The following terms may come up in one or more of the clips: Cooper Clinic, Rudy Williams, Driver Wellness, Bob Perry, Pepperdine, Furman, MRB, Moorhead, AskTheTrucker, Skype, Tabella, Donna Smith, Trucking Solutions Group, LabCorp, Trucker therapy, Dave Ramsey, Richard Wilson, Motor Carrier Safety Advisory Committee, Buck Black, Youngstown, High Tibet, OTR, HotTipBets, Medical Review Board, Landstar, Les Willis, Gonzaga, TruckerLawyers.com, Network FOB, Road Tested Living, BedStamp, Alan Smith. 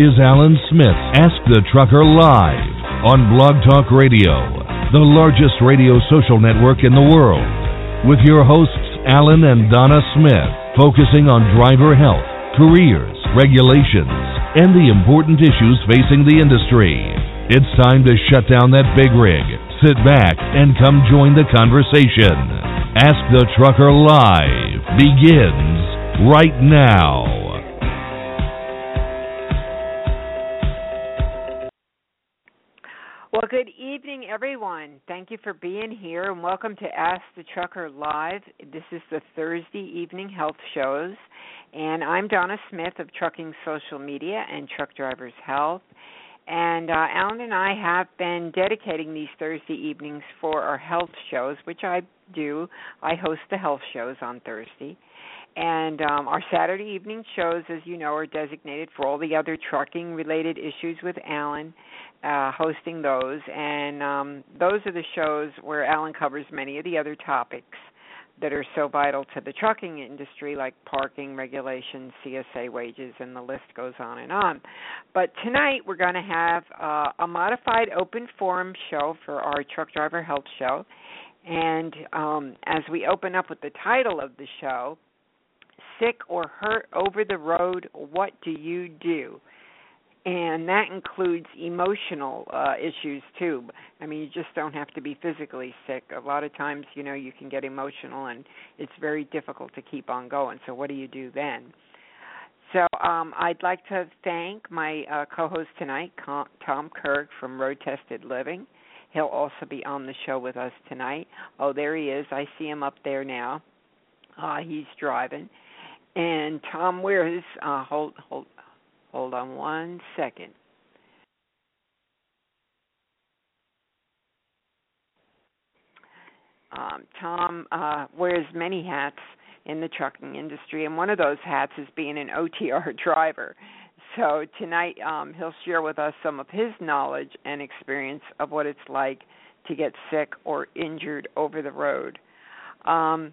is Alan Smith's Ask the Trucker Live on Blog Talk Radio, the largest radio social network in the world, with your hosts Alan and Donna Smith, focusing on driver health, careers, regulations, and the important issues facing the industry. It's time to shut down that big rig, sit back, and come join the conversation. Ask the Trucker Live begins right now. Well, good evening, everyone. Thank you for being here, and welcome to Ask the Trucker Live. This is the Thursday evening health shows, and I'm Donna Smith of Trucking Social Media and Truck Drivers Health. And Alan and I have been dedicating these Thursday evenings for our health shows, which I do. I host the health shows on Thursday. And our Saturday evening shows, as you know, are designated for all the other trucking-related issues with Alan, hosting those. And those are the shows where Alan covers many of the other topics that are so vital to the trucking industry, like parking regulations, CSA wages, and the list goes on and on. But tonight we're going to have a modified open forum show for our Truck Driver Health Show. And as we open up with the title of the show, Sick or Hurt Over the Road, What Do You Do? And that includes emotional issues, too. I mean, you just don't have to be physically sick. A lot of times, you know, you can get emotional, and it's very difficult to keep on going. So what do you do then? So I'd like to thank my co-host tonight, Tom Kyrk from Road Tested Living. He'll also be on the show with us tonight. Oh, there he is. I see him up there now. He's driving. And Tom, where is Hold on one second. Tom wears many hats in the trucking industry, and one of those hats is being an OTR driver. So tonight he'll share with us some of his knowledge and experience of what it's like to get sick or injured over the road. So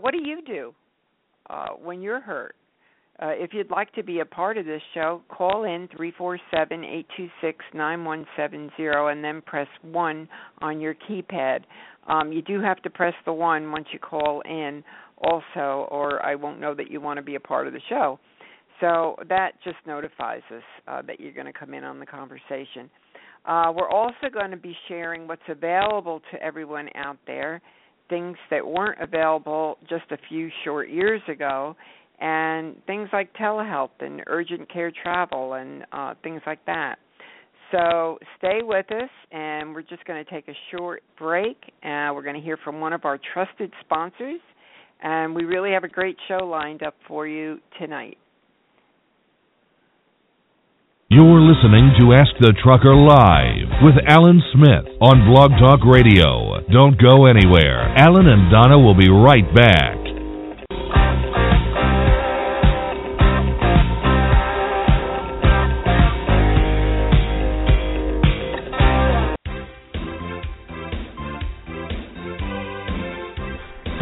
what do you do when you're hurt? If you'd like to be a part of this show, call in 347-826-9170 and then press 1 on your keypad. You do have to press the 1 once you call in also, or I won't know that you want to be a part of the show. So that just notifies us that you're going to come in on the conversation. We're also going to be sharing what's available to everyone out there, things that weren't available just a few short years ago, and things like telehealth and urgent care travel and things like that. So stay with us, and we're just going to take a short break. We're going to hear from one of our trusted sponsors, and we really have a great show lined up for you tonight. You're listening to Ask the Trucker Live with Alan Smith on Blog Talk Radio. Don't go anywhere. Alan and Donna will be right back.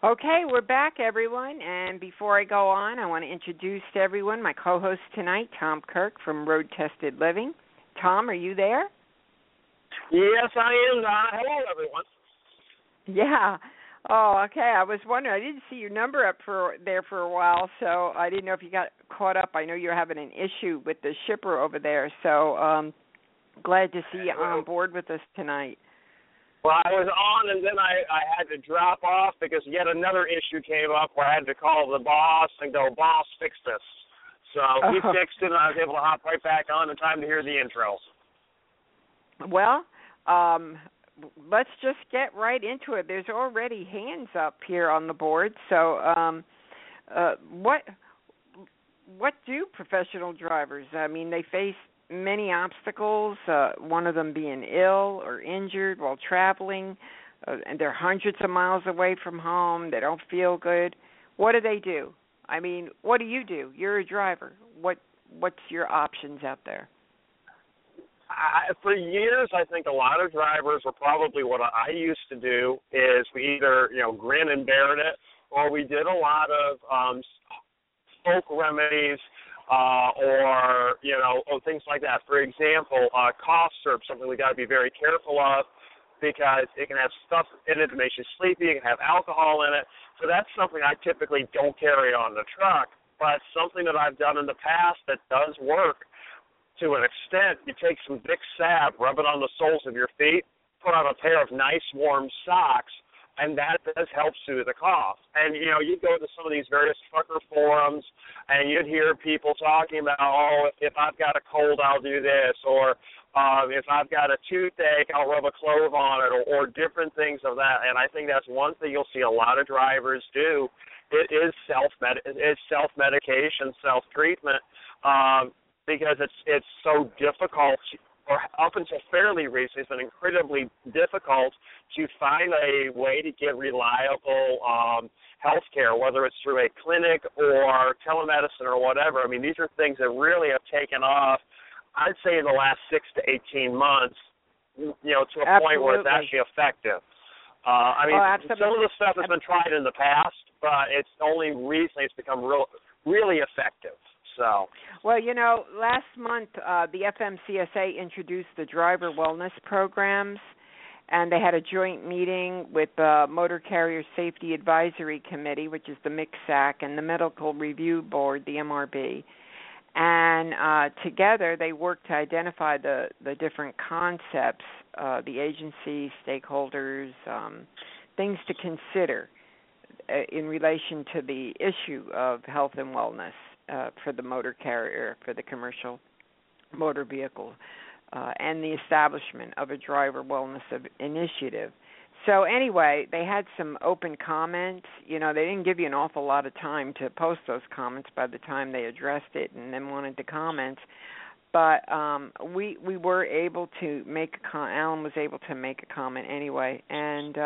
Okay, we're back, everyone, and before I go on, I want to introduce to everyone my co-host tonight, Tom Kyrk from Road Tested Living. Tom, are you there? Yes, I am. Hello, everyone. Yeah. Oh, okay. I was wondering. I didn't see your number up for a while, so I didn't know if you got caught up. I know you're having an issue with the shipper over there, so glad to see you on board with us tonight. Well, I was on, and then I had to drop off because yet another issue came up where I had to call the boss and go, "Boss, fix this." So he fixed it, and I was able to hop right back on in time to hear the intros. Well, let's just get right into it. There's already hands up here on the board. So what do professional drivers? I mean, they face many obstacles, one of them being ill or injured while traveling, and they're hundreds of miles away from home. They don't feel good. What do they do? I mean, what do you do? You're a driver. What's your options out there? For years, I think a lot of drivers were probably what I used to do is we either, grin and bear it, or we did a lot of folk remedies, or, things like that. For example, cough syrup, something we got to be very careful of because it can have stuff in it that makes you sleepy. It can have alcohol in it. So that's something I typically don't carry on the truck, but something that I've done in the past that does work to an extent, you take some Vicks salve, rub it on the soles of your feet, put on a pair of nice warm socks, and that does help soothe the cough. And, you go to some of these various trucker forums, and you'd hear people talking about, oh, if I've got a cold, I'll do this, or if I've got a toothache, I'll rub a clove on it, or different things of that. And I think that's one thing you'll see a lot of drivers do. It is self-medication, self-treatment, because it's so difficult, or up until fairly recently, it's been incredibly difficult to find a way to get reliable health care, whether it's through a clinic or telemedicine or whatever. I mean, these are things that really have taken off, I'd say, in the last 6 to 18 months, to a point where it's actually effective. Some of the stuff has been tried in the past, but it's only recently it's become really effective. So. Well, last month the FMCSA introduced the driver wellness programs, and they had a joint meeting with the Motor Carrier Safety Advisory Committee, which is the MCSAC, and the Medical Review Board, the MRB. And together they worked to identify the different concepts, the agency, stakeholders, things to consider in relation to the issue of health and wellness. For the motor carrier, for the commercial motor vehicle, and the establishment of a driver wellness initiative. So anyway, they had some open comments. They didn't give you an awful lot of time to post those comments by the time they addressed it and then wanted to comment. But we were able to Alan was able to make a comment anyway. And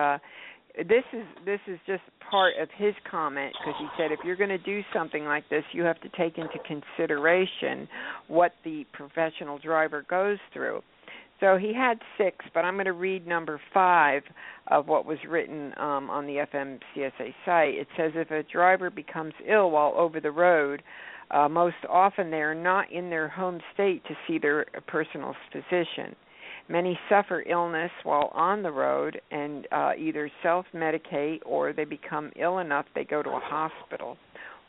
This is just part of his comment, because he said if you're going to do something like this, you have to take into consideration what the professional driver goes through. So he had 6, but I'm going to read number 5 of what was written on the FMCSA site. It says if a driver becomes ill while over the road, most often they are not in their home state to see their personal physician. Many suffer illness while on the road and either self-medicate, or they become ill enough they go to a hospital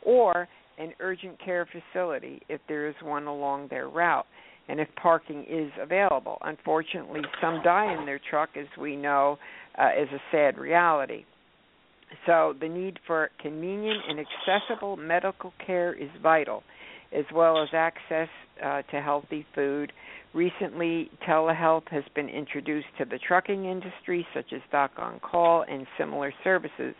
or an urgent care facility if there is one along their route and if parking is available. Unfortunately, some die in their truck, as we know, is a sad reality. So the need for convenient and accessible medical care is vital, as well as access to healthy food. Recently, telehealth has been introduced to the trucking industry, such as Doc on Call and similar services.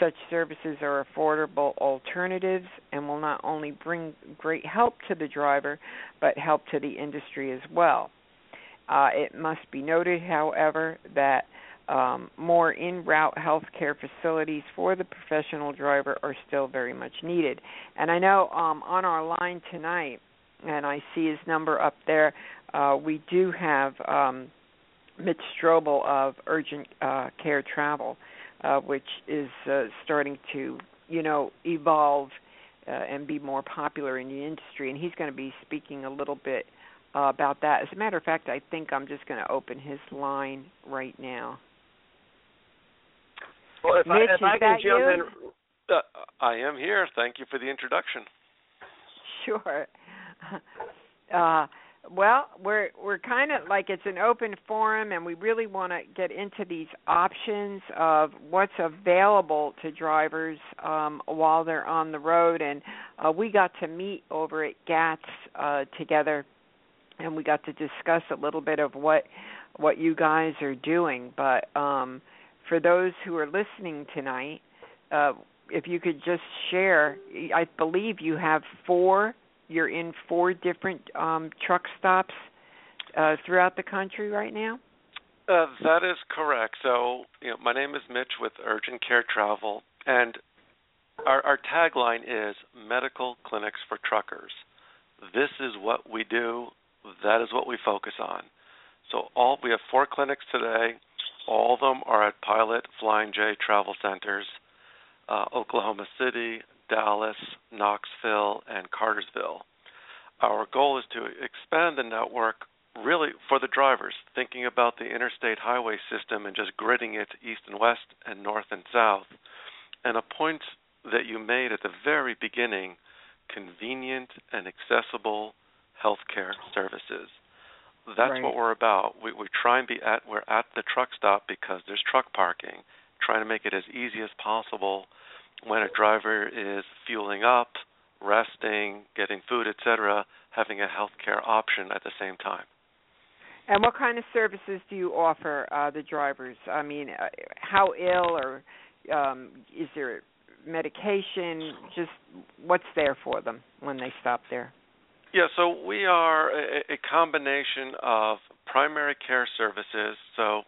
Such services are affordable alternatives and will not only bring great help to the driver, but help to the industry as well. It must be noted, however, that more in-route health care facilities for the professional driver are still very much needed. And I know on our line tonight, and I see his number up there, we do have Mitch Strobel of Urgent Care Travel, which is starting to, evolve and be more popular in the industry. And he's going to be speaking a little bit about that. As a matter of fact, I think I'm just going to open his line right now. Well, if Mitch, if I can jump in, I am here. Thank you for the introduction. Sure. Well, we're kind of like it's an open forum, and we really want to get into these options of what's available to drivers while they're on the road. And we got to meet over at GATS together, and we got to discuss a little bit of what you guys are doing. But for those who are listening tonight, if you could just share, I believe you have you're in four different truck stops throughout the country right now? That is correct. So, my name is Mitch with Urgent Care Travel, and our tagline is medical clinics for truckers. This is what we do. That is what we focus on. So we have four clinics today. All of them are at Pilot Flying J Travel Centers, Oklahoma City, Dallas, Knoxville, and Cartersville. Our goal is to expand the network really for the drivers, thinking about the interstate highway system and just gridding it east and west and north and south. And a point that you made at the very beginning, convenient and accessible healthcare services. That's right. What we're about. We try and be we're at the truck stop because there's truck parking, trying to make it as easy as possible when a driver is fueling up, resting, getting food, etc., having a healthcare option at the same time. And what kind of services do you offer the drivers? I mean, how ill, or is there medication? Just what's there for them when they stop there? Yeah, so we are a combination of primary care services, so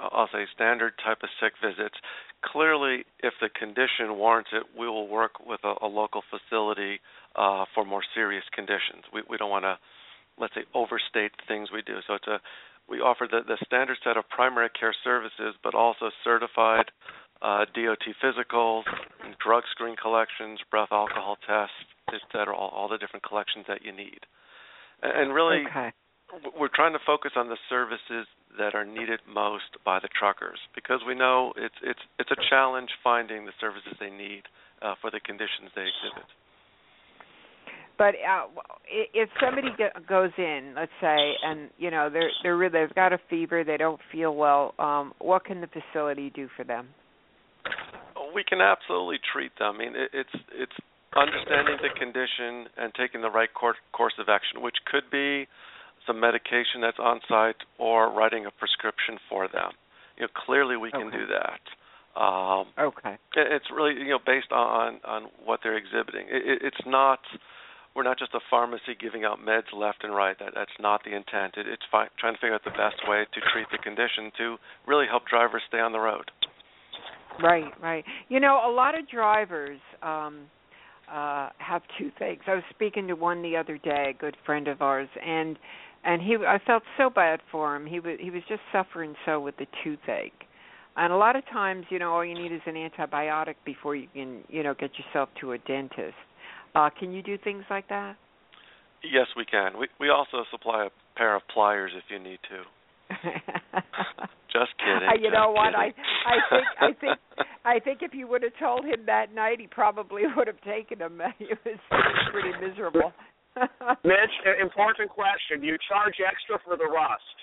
I'll say standard type of sick visits. Clearly, if the condition warrants it, we will work with a local facility for more serious conditions. We don't want to, let's say, overstate things we do. So we offer the standard set of primary care services, but also certified DOT physicals, drug screen collections, breath alcohol tests, etc., all the different collections that you need. And really, okay, we're trying to focus on the services that are needed most by the truckers, because we know it's a challenge finding the services they need for the conditions they exhibit. But if somebody goes in, let's say, and they've got a fever, they don't feel well, what can the facility do for them? We can absolutely treat them. I mean, it's understanding the condition and taking the right course of action, which could be some medication that's on site or writing a prescription for them. Clearly we can do that. Okay. It's really based on what they're exhibiting. It's not, we're not just a pharmacy giving out meds left and right. That's not the intent. It's trying to figure out the best way to treat the condition to really help drivers stay on the road. Right, right. A lot of drivers have two things. I was speaking to one the other day, a good friend of ours, and I felt so bad for him. He was just suffering so with the toothache. And a lot of times, all you need is an antibiotic before you can, get yourself to a dentist. Can you do things like that? Yes, we can. We also supply a pair of pliers if you need to. Just kidding. You know what? I think if you would have told him that night, he probably would have taken them. He was pretty miserable. Mitch, important question. Do you charge extra for the rust?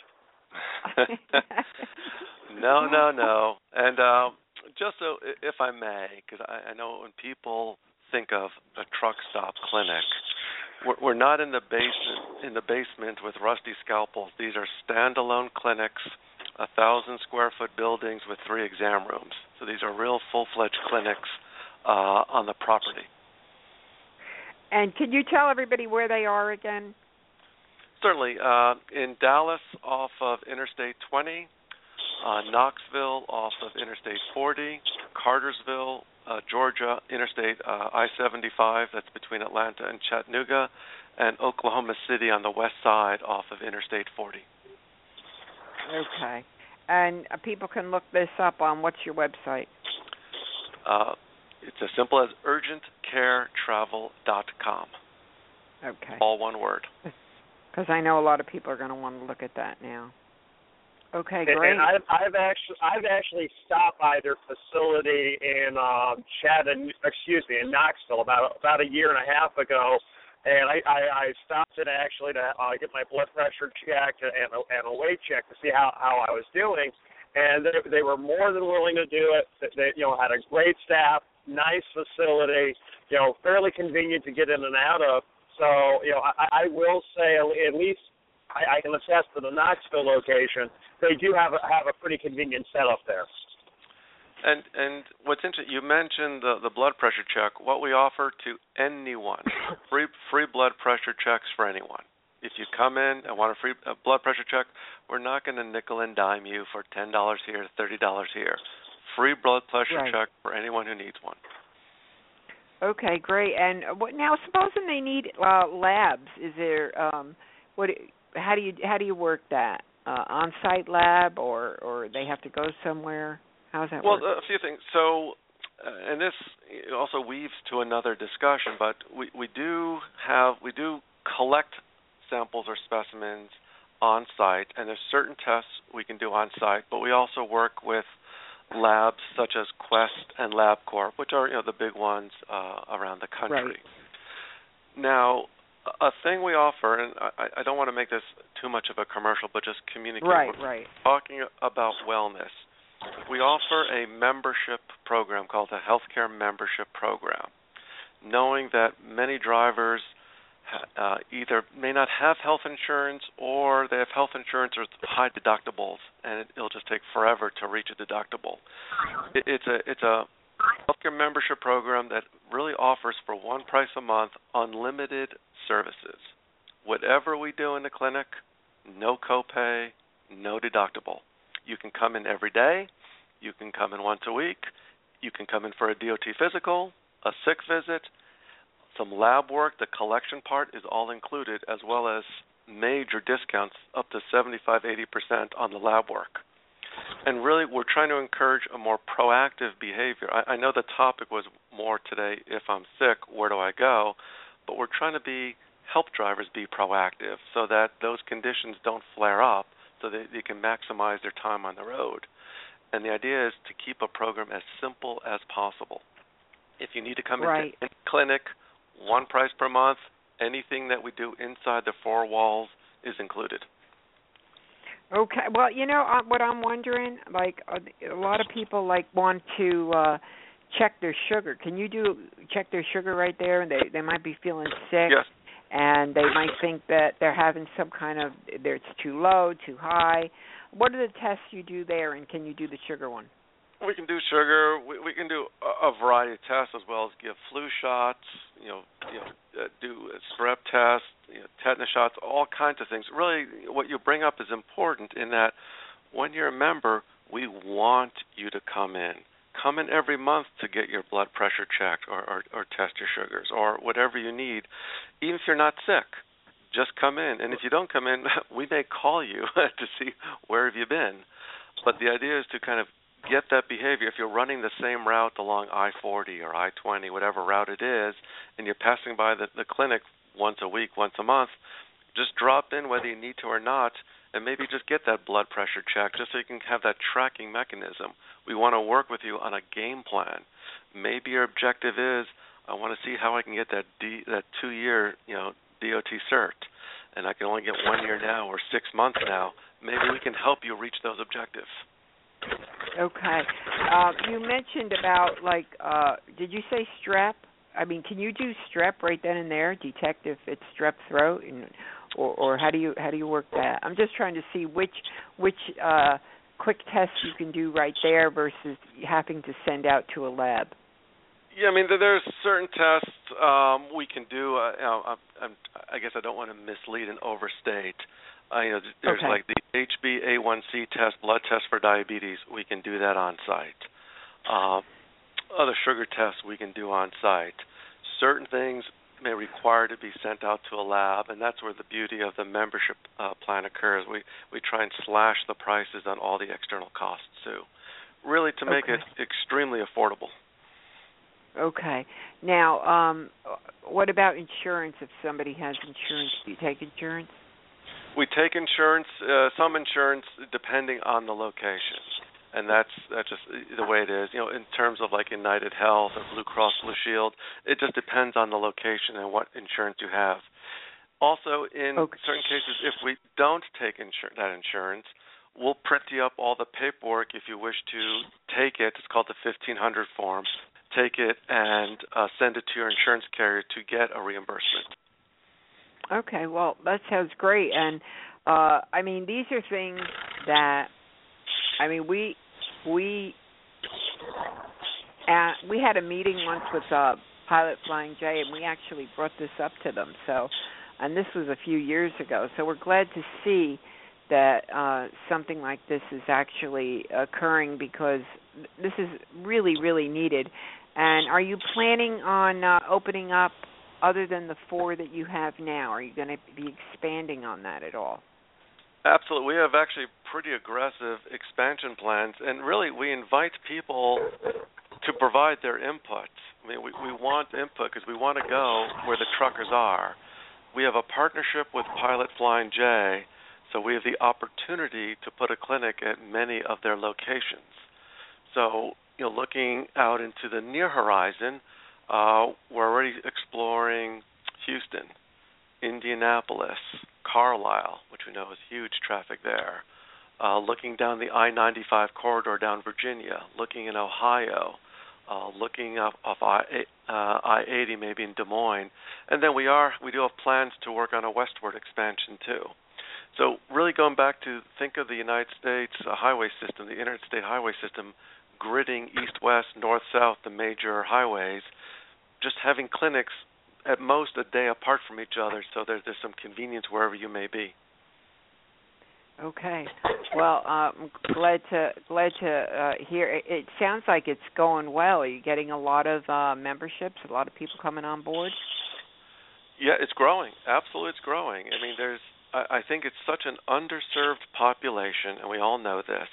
No. And just so, if I may, because I know when people think of a truck stop clinic, we're not in the basement with rusty scalpels. These are standalone clinics, 1,000 square foot buildings with 3 exam rooms. So these are real full-fledged clinics on the property. And can you tell everybody where they are again? Certainly. In Dallas off of Interstate 20, Knoxville off of Interstate 40, Cartersville, Georgia, Interstate I-75, that's between Atlanta and Chattanooga, and Oklahoma City on the west side off of Interstate 40. Okay. And people can look this up on what's your website? It's as simple as urgentcaretravel.com. Okay. All one word. Because I know a lot of people are going to want to look at that now. Okay, great. And I've actually stopped by their facility in in Knoxville about a year and a half ago, and I stopped in actually to get my blood pressure checked and a weight check to see how I was doing, and they were more than willing to do it. They had a great staff, nice facility, fairly convenient to get in and out of. So I will say at least. I can attest to the Knoxville location. They do have a pretty convenient setup there. And what's interesting, you mentioned the blood pressure check. What we offer to anyone, free blood pressure checks for anyone. If you come in and want a free blood pressure check, we're not going to nickel and dime you for $10 here, $30 here. Free blood pressure check for anyone who needs one. Okay, great. And now, supposing they need labs, is there How do you work that? On-site lab, or they have to go somewhere? How's that work? Well, a few things. So, and this also weaves to another discussion, but we do collect samples or specimens on-site, and there's certain tests we can do on-site, but we also work with labs such as Quest and LabCorp, which are the big ones around the country. Right. Now, a thing we offer, and I don't want to make this too much of a commercial, but just communicate. Right. Talking about wellness, we offer a membership program called the Healthcare Membership Program, knowing that many drivers either may not have health insurance or they have health insurance or high deductibles, and it'll just take forever to reach a deductible. It's a healthcare membership program that really offers for one price a month unlimited services. Whatever we do in the clinic, no copay, no deductible. You can come in every day. You can come in once a week. You can come in for a DOT physical, a sick visit, some lab work. The collection part is all included, as well as major discounts up to 75-80% on the lab work. And really, we're trying to encourage a more proactive behavior. I know the topic was more today, if I'm sick, where do I go? But we're trying to help drivers be proactive so that those conditions don't flare up so that they can maximize their time on the road. And the idea is to keep a program as simple as possible. If you need to come into any clinic, one price per month, anything that we do inside the four walls is included. Okay. Well, what I'm wondering, like a lot of people want to check their sugar. Can you check their sugar right there? And they might be feeling sick, yes. And they might think that they're having some kind of it's too low, too high. What are the tests you do there, and can you do the sugar one? We can do sugar. We can do a variety of tests as well as give flu shots, do strep tests, tetanus shots, all kinds of things. Really, what you bring up is important in that when you're a member, we want you to come in. Come in every month to get your blood pressure checked or test your sugars or whatever you need, even if you're not sick. Just come in. And if you don't come in, we may call you to see where have you been. But the idea is to kind of get that behavior. If you're running the same route along I-40 or I-20, whatever route it is, and you're passing by the clinic once a week, once a month, just drop in whether you need to or not, and maybe just get that blood pressure check just so you can have that tracking mechanism. We want to work with you on a game plan. Maybe your objective is, I want to see how I can get that that 2-year DOT cert, and I can only get 1 year now or 6 months now. Maybe we can help you reach those objectives. Okay. You mentioned about, did you say strep? I mean, can you do strep right then and there, detect if it's strep throat, or how do you work that? I'm just trying to see which quick tests you can do right there versus having to send out to a lab? Yeah, I mean, there's certain tests we can do. I guess I don't want to mislead and overstate. There's like the HbA1c test, blood test for diabetes. We can do that on site. Other sugar tests we can do on site. Certain things may require to be sent out to a lab, and that's where the beauty of the membership plan occurs. We try and slash the prices on all the external costs too, really to make it extremely affordable. Okay. Now, what about insurance? If somebody has insurance, do you take insurance? We take insurance, some insurance, depending on the location, and that's just the way it is. You know, in terms of like United Health or Blue Cross Blue Shield, it just depends on the location and what insurance you have. Also, in certain cases, if we don't take that insurance, we'll print you up all the paperwork if you wish to take it. It's called the 1500 form. Take it and send it to your insurance carrier to get a reimbursement. Okay, well, that sounds great. And, I mean, these are things that, I mean, we had a meeting once with Pilot Flying J, and we actually brought this up to them. So, and this was a few years ago. So we're glad to see that something like this is actually occurring, because this is really, really needed. And are you planning on opening up other than the 4 that you have now? Are you going to be expanding on that at all? Absolutely. We have actually pretty aggressive expansion plans, and really we invite people to provide their input. I mean, we want input because we want to go where the truckers are. We have a partnership with Pilot Flying J, so we have the opportunity to put a clinic at many of their locations. So, looking out into the near horizon, we're already exploring Houston, Indianapolis, Carlisle, which we know is huge traffic there, looking down the I-95 corridor down Virginia, looking in Ohio, looking off I-80 maybe in Des Moines. And then we do have plans to work on a westward expansion too. So really going back to think of the United States highway system, the interstate highway system, gridding east-west, north-south, the major highways, just having clinics at most a day apart from each other so there's some convenience wherever you may be. Okay. Well, I'm glad to hear. It sounds like it's going well. Are you getting a lot of memberships, a lot of people coming on board? Yeah, it's growing. Absolutely, it's growing. I mean, I think it's such an underserved population, and we all know this.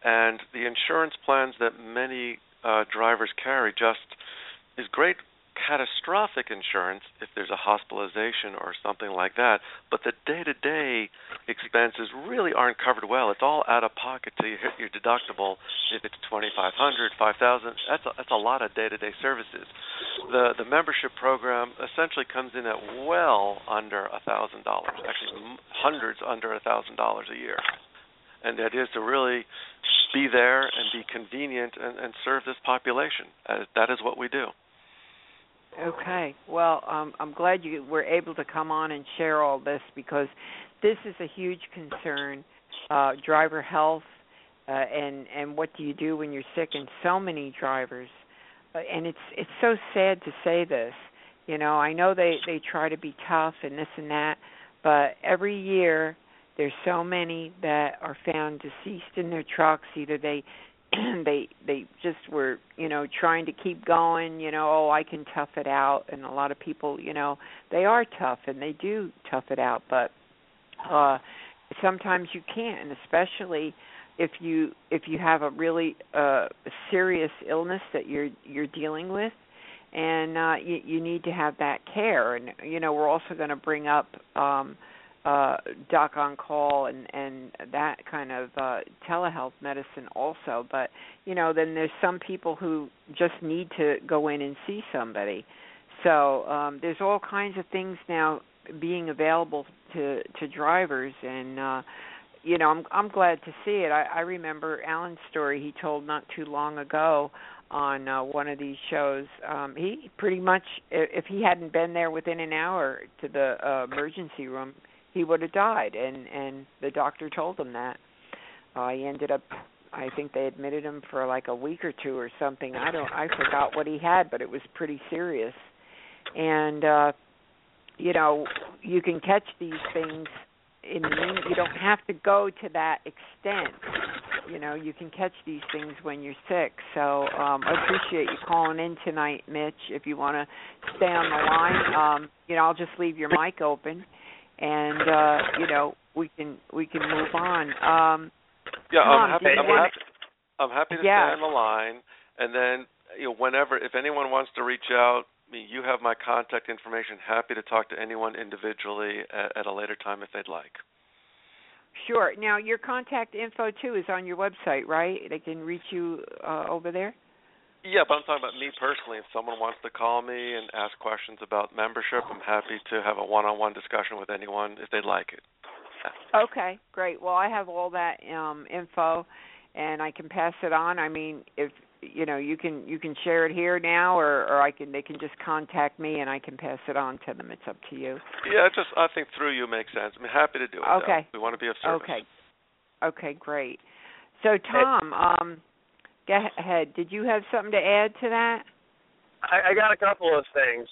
And the insurance plans that many drivers carry just is great catastrophic insurance if there's a hospitalization or something like that. But the day-to-day expenses really aren't covered well. It's all out of pocket till you hit your deductible. If it's $2,500, $5,000, that's a lot of day-to-day services. The membership program essentially comes in at well under $1,000, actually hundreds under $1,000 a year. And that is to really be there and be convenient and serve this population. That is what we do. Okay. Well, I'm glad you were able to come on and share all this, because this is a huge concern, driver health, and what do you do when you're sick, and so many drivers. And it's so sad to say this. I know they try to be tough and this and that, but every year there's so many that are found deceased in their trucks. Either they just were, trying to keep going, I can tough it out. And a lot of people, they are tough and they do tough it out. But sometimes you can't, and especially if you have a really serious illness that you're dealing with, and you need to have that care. And, we're also going to bring up Doc on Call and that kind of telehealth medicine also. But, then there's some people who just need to go in and see somebody. So there's all kinds of things now being available to drivers, and, I'm glad to see it. I remember Alan's story he told not too long ago on one of these shows. He pretty much, if he hadn't been there within an hour to the emergency room, he would have died, and the doctor told him that. I ended up, I think they admitted him for like a week or two or something. I forgot what he had, but it was pretty serious. And, you know, you can catch these things in the meantime. You don't have to go to that extent. You know, you can catch these things when you're sick. So I appreciate you calling in tonight, Mitch. If you want to stay on the line, you know, I'll just leave your mic open, and you know, we can move on. Yeah, Tom, I'm happy to stay on the line, and then you know, whenever, if anyone wants to reach out, I mean, you have my contact information. Happy to talk to anyone individually at a later time if they'd like. Sure. Now, your contact info, too, is on your website, right? They can reach you over there? Yeah, but I'm talking about me personally. If someone wants to call me and ask questions about membership, I'm happy to have a one-on-one discussion with anyone if they'd like it. Okay, great. Well, I have all that info, and I can pass it on. I mean, if you know, you can share it here now, or they can just contact me, and I can pass it on to them. It's up to you. Yeah, it's just, I think through you makes sense. I'm happy to do it. Okay. Though. We want to be of service. Okay, great. So, Tom, go ahead. Did you have something to add to that? I got a couple of things.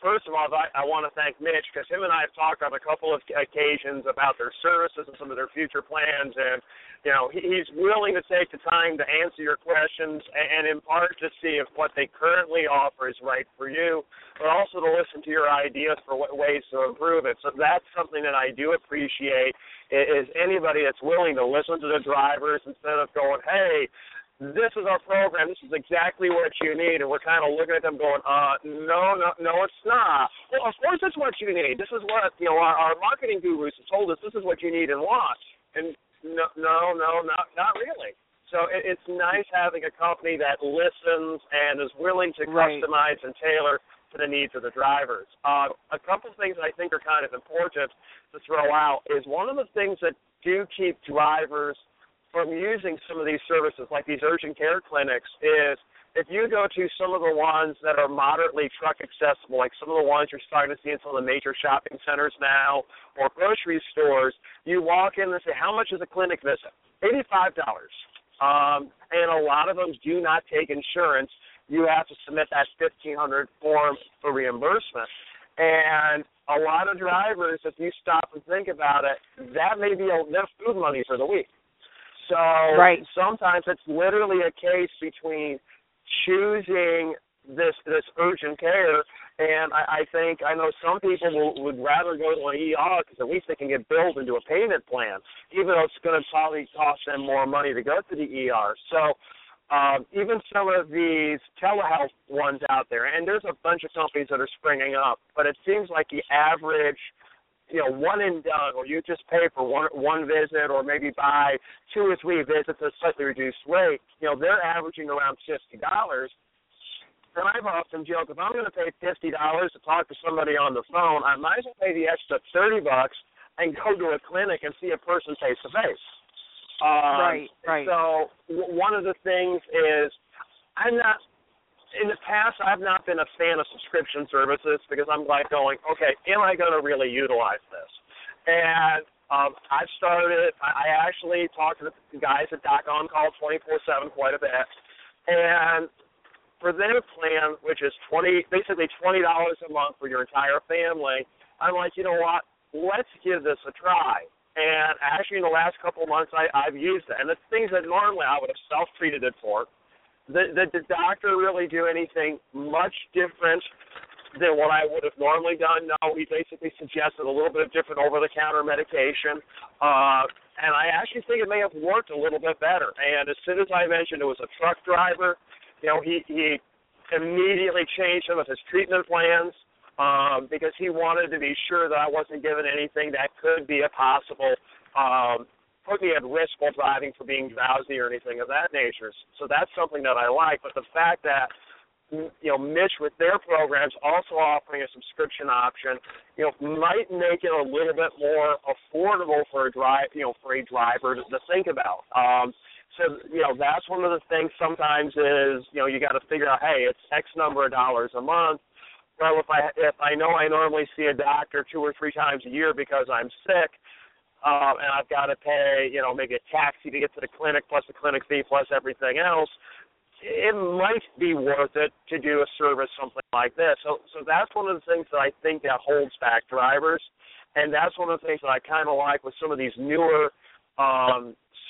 First of all, I want to thank Mitch, because him and I have talked on a couple of occasions about their services and some of their future plans, and you know, he's willing to take the time to answer your questions and in part to see if what they currently offer is right for you, but also to listen to your ideas for what ways to improve it. So that's something that I do appreciate, is anybody that's willing to listen to the drivers instead of going, hey, this is our program, this is exactly what you need, and we're kind of looking at them going, no, it's not. Well, of course it's what you need. This is what, you know, our marketing gurus have told us this is what you need and want. And no, not really. So it's nice having a company that listens and is willing to customize and tailor to the needs of the drivers. A couple of things I think are kind of important to throw out is one of the things that do keep drivers from using some of these services, like these urgent care clinics, is if you go to some of the ones that are moderately truck accessible, like some of the ones you're starting to see in some of the major shopping centers now or grocery stores, you walk in and say, how much is a clinic visit? $85. And a lot of them do not take insurance. You have to submit that $1,500 form for reimbursement. And a lot of drivers, if you stop and think about it, that may be enough food money for the week. So sometimes it's literally a case between choosing this urgent care, and I know some people would rather go to an ER because at least they can get billed into a payment plan, even though it's going to probably cost them more money to go to the ER. So even some of these telehealth ones out there, and there's a bunch of companies that are springing up, but it seems like the average – you know, one and done, or you just pay for one visit or maybe buy two or three visits at a slightly reduced rate, you know, they're averaging around $50. And I've often joked, if I'm going to pay $50 to talk to somebody on the phone, I might as well pay the extra $30 and go to a clinic and see a person face-to-face. Right. So one of the things is in the past, I've not been a fan of subscription services because I'm like going, okay, am I going to really utilize this? And I actually talked to the guys at Doc on Call 24-7 quite a bit. And for their plan, which is $20 a month for your entire family, I'm like, you know what, let's give this a try. And actually in the last couple of months, I've used it. And the things that normally I would have self-treated it for, did the doctor really do anything much different than what I would have normally done? No, he basically suggested a little bit of different over-the-counter medication. And I actually think it may have worked a little bit better. And as soon as I mentioned it was a truck driver, you know, he immediately changed some of his treatment plans because he wanted to be sure that I wasn't given anything that could be a possible put me at risk while driving for being drowsy or anything of that nature. So that's something that I like. But the fact that, you know, Mitch with their programs also offering a subscription option, you know, might make it a little bit more affordable for a driver to think about. So, you know, that's one of the things sometimes is, you know, you got to figure out, hey, it's X number of dollars a month. Well, if I know I normally see a doctor two or three times a year because I'm sick, and I've got to pay, you know, maybe a taxi to get to the clinic plus the clinic fee plus everything else, it might be worth it to do a service, something like this. So that's one of the things that I think that holds back drivers, and that's one of the things that I kind of like with some of these newer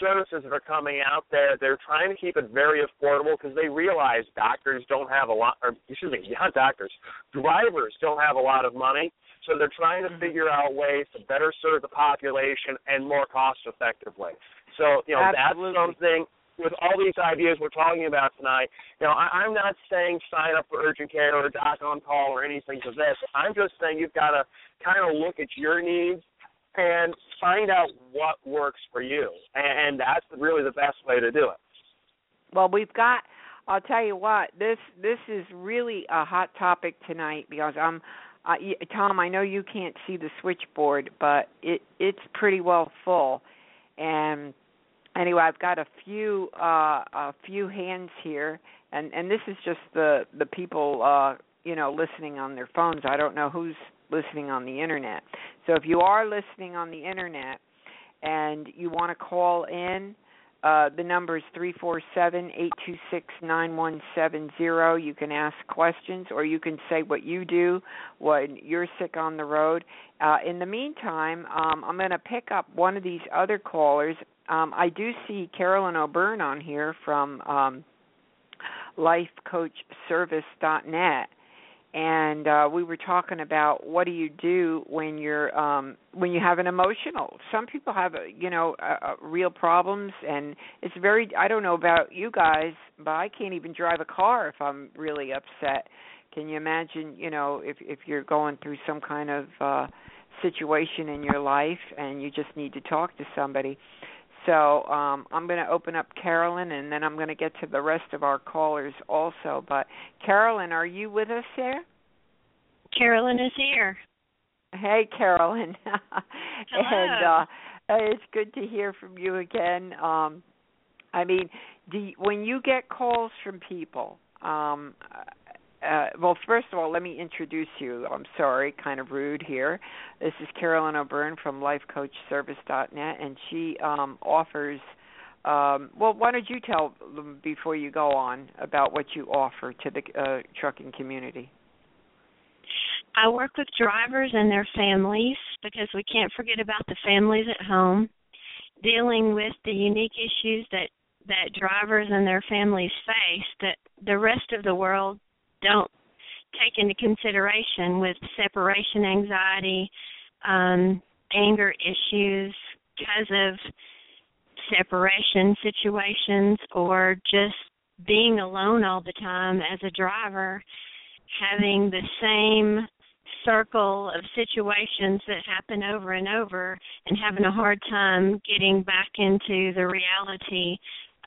services that are coming out there. They're trying to keep it very affordable because they realize doctors don't have a lot, or excuse me, not doctors, drivers don't have a lot of money, so they're trying to figure out ways to better serve the population and more cost-effectively. So, you know, Absolutely. That's something. With all these ideas we're talking about tonight, you know, I'm not saying sign up for urgent care or Doc on Call or anything to this. I'm just saying you've got to kind of look at your needs and find out what works for you, and that's really the best way to do it. Well, we've got, I'll tell you what, this is really a hot topic tonight because Tom, I know you can't see the switchboard, but it's pretty well full, and anyway, I've got a few hands here, and this is just the people, you know, listening on their phones. I don't know who's listening on the Internet. So if you are listening on the Internet and you want to call in, the number is 347-826-9170. You can ask questions, or you can say what you do when you're sick on the road. In the meantime, I'm going to pick up one of these other callers. I do see Carolyn O'Byrne on here from LifeCoachService.net, and we were talking about what do you do when you're when you have an emotional. Some people have real problems, and it's very. I don't know about you guys, but I can't even drive a car if I'm really upset. Can you imagine? You know, if you're going through some kind of situation in your life and you just need to talk to somebody. So I'm going to open up Carolyn, and then I'm going to get to the rest of our callers also. But, Carolyn, are you with us there? Carolyn is here. Hey, Carolyn. Hello. And it's good to hear from you again. I mean, when you get calls from people, well, first of all, let me introduce you. I'm sorry, kind of rude here. This is Carolyn O'Byrne from LifeCoachService.net, and she offers well, why don't you tell them before you go on about what you offer to the trucking community? I work with drivers and their families because we can't forget about the families at home, dealing with the unique issues that drivers and their families face that the rest of the world don't take into consideration, with separation anxiety, anger issues because of separation situations, or just being alone all the time as a driver, having the same circle of situations that happen over and over and having a hard time getting back into the reality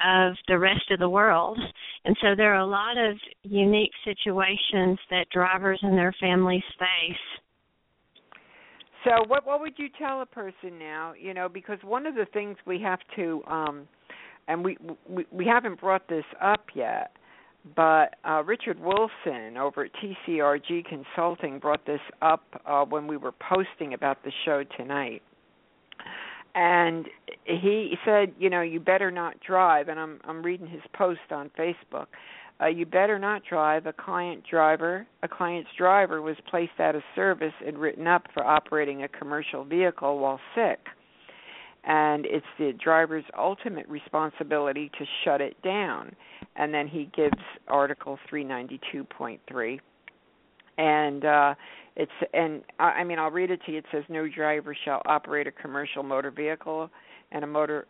of the rest of the world. And so there are a lot of unique situations that drivers and their families face. So what would you tell a person now, you know, because one of the things we have to, and we haven't brought this up yet, but Richard Wilson over at TCRG Consulting brought this up when we were posting about the show tonight. And he said, you know, you better not drive, and I'm reading his post on Facebook, you better not drive. A client's driver was placed out of service and written up for operating a commercial vehicle while sick. And it's the driver's ultimate responsibility to shut it down. And then he gives Article 392.3. And I'll read it to you. It says, no driver shall operate a commercial motor vehicle, and a motor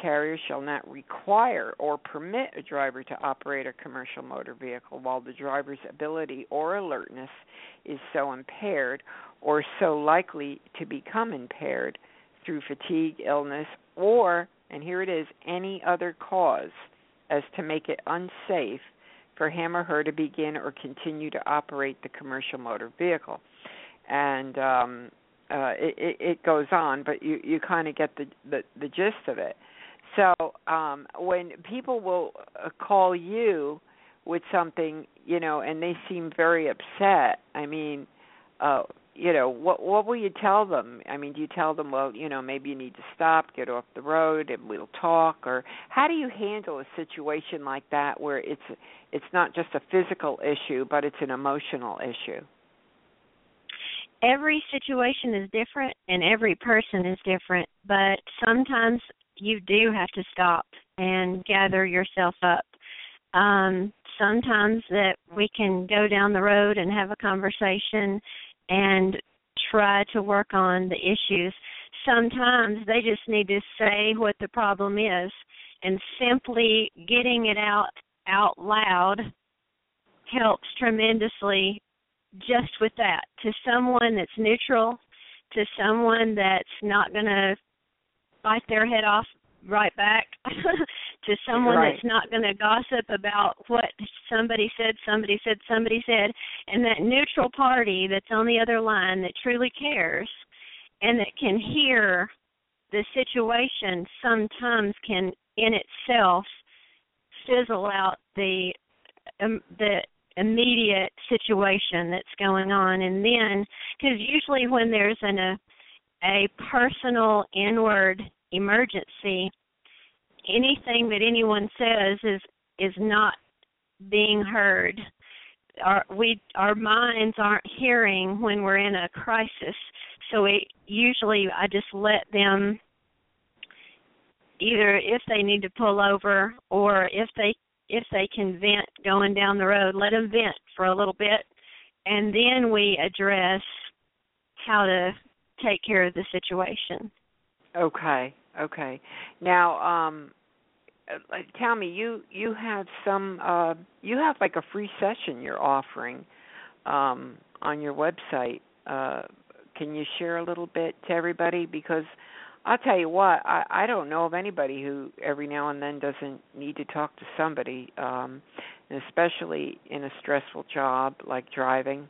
carrier shall not require or permit a driver to operate a commercial motor vehicle while the driver's ability or alertness is so impaired or so likely to become impaired through fatigue, illness, or, and here it is, any other cause as to make it unsafe for him or her to begin or continue to operate the commercial motor vehicle. And it goes on, but you kind of get the gist of it. So when people will call you with something, you know, and they seem very upset, I mean, you know, what will you tell them? I mean, do you tell them, well, you know, maybe you need to stop, get off the road, and we'll talk? Or how do you handle a situation like that where it's not just a physical issue, but it's an emotional issue? Every situation is different and every person is different, but sometimes you do have to stop and gather yourself up. Sometimes that we can go down the road and have a conversation and try to work on the issues. Sometimes they just need to say what the problem is, and simply getting it out loud helps tremendously. Just with that, to someone that's neutral, to someone that's not going to bite their head off right back, to someone that's not going to gossip about what somebody said, and that neutral party that's on the other line that truly cares and that can hear the situation sometimes can in itself fizzle out the immediate situation that's going on. And then, because usually when there's a personal inward emergency, anything that anyone says is not being heard. Our minds aren't hearing when we're in a crisis, so I just let them, either if they need to pull over or if they can vent going down the road, let them vent for a little bit, and then we address how to take care of the situation. Okay. Now, tell me, you have some, you have like a free session you're offering on your website. Can you share a little bit to everybody? Because I'll tell you what, I don't know of anybody who every now and then doesn't need to talk to somebody, and especially in a stressful job like driving.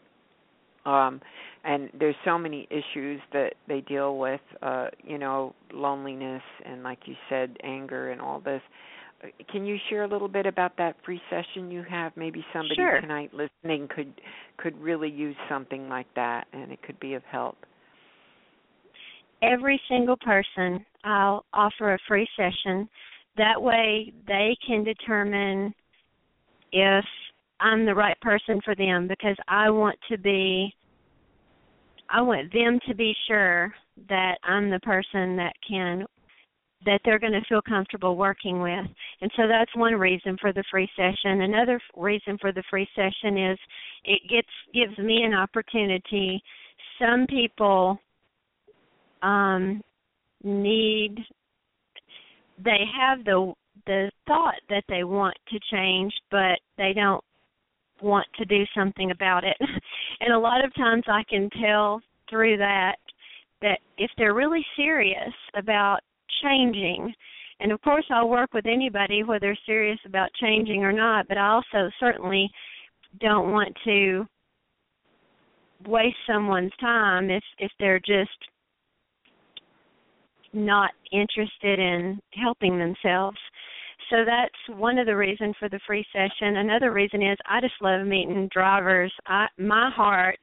And there's so many issues that they deal with, you know, loneliness and, like you said, anger and all this. Can you share a little bit about that free session you have? Maybe somebody tonight listening could really use something like that, and it could be of help. Every single person, I'll offer a free session. That way they can determine if I'm the right person for them, because I want them to be sure that I'm the person that they're going to feel comfortable working with. And so that's one reason for the free session. Another reason for the free session is it gives me an opportunity. Some people they have the thought that they want to change, but they don't want to do something about it. And a lot of times I can tell through that if they're really serious about changing, and of course I'll work with anybody whether they're serious about changing or not, but I also certainly don't want to waste someone's time if they're just not interested in helping themselves. So that's one of the reasons for the free session. Another reason is I just love meeting drivers. My heart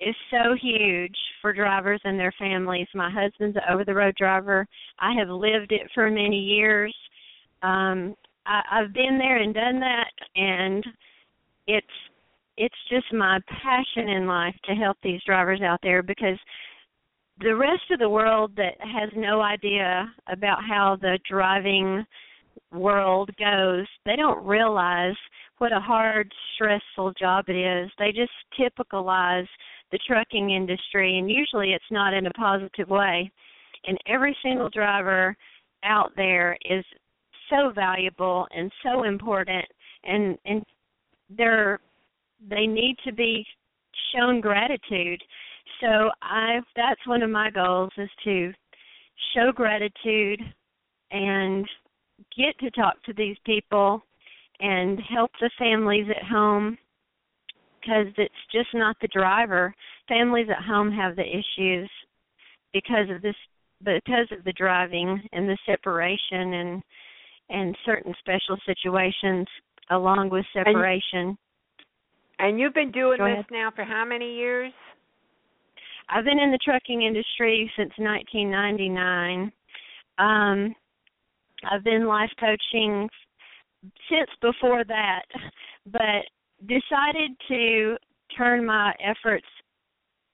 is so huge for drivers and their families. My husband's an over-the-road driver. I have lived it for many years. I've been there and done that, and it's just my passion in life to help these drivers out there, because the rest of the world that has no idea about how the driving world goes, they don't realize what a hard, stressful job it is. They just typicalize the trucking industry, and usually it's not in a positive way. And every single driver out there is so valuable and so important, and they need to be shown gratitude. So that's one of my goals, is to show gratitude and get to talk to these people and help the families at home, because it's just not the driver. Families at home have the issues because of the driving and the separation and certain special situations along with separation. And you've been doing this now for how many years? I've been in the trucking industry since 1999. I've been life coaching since before that, but decided to turn my efforts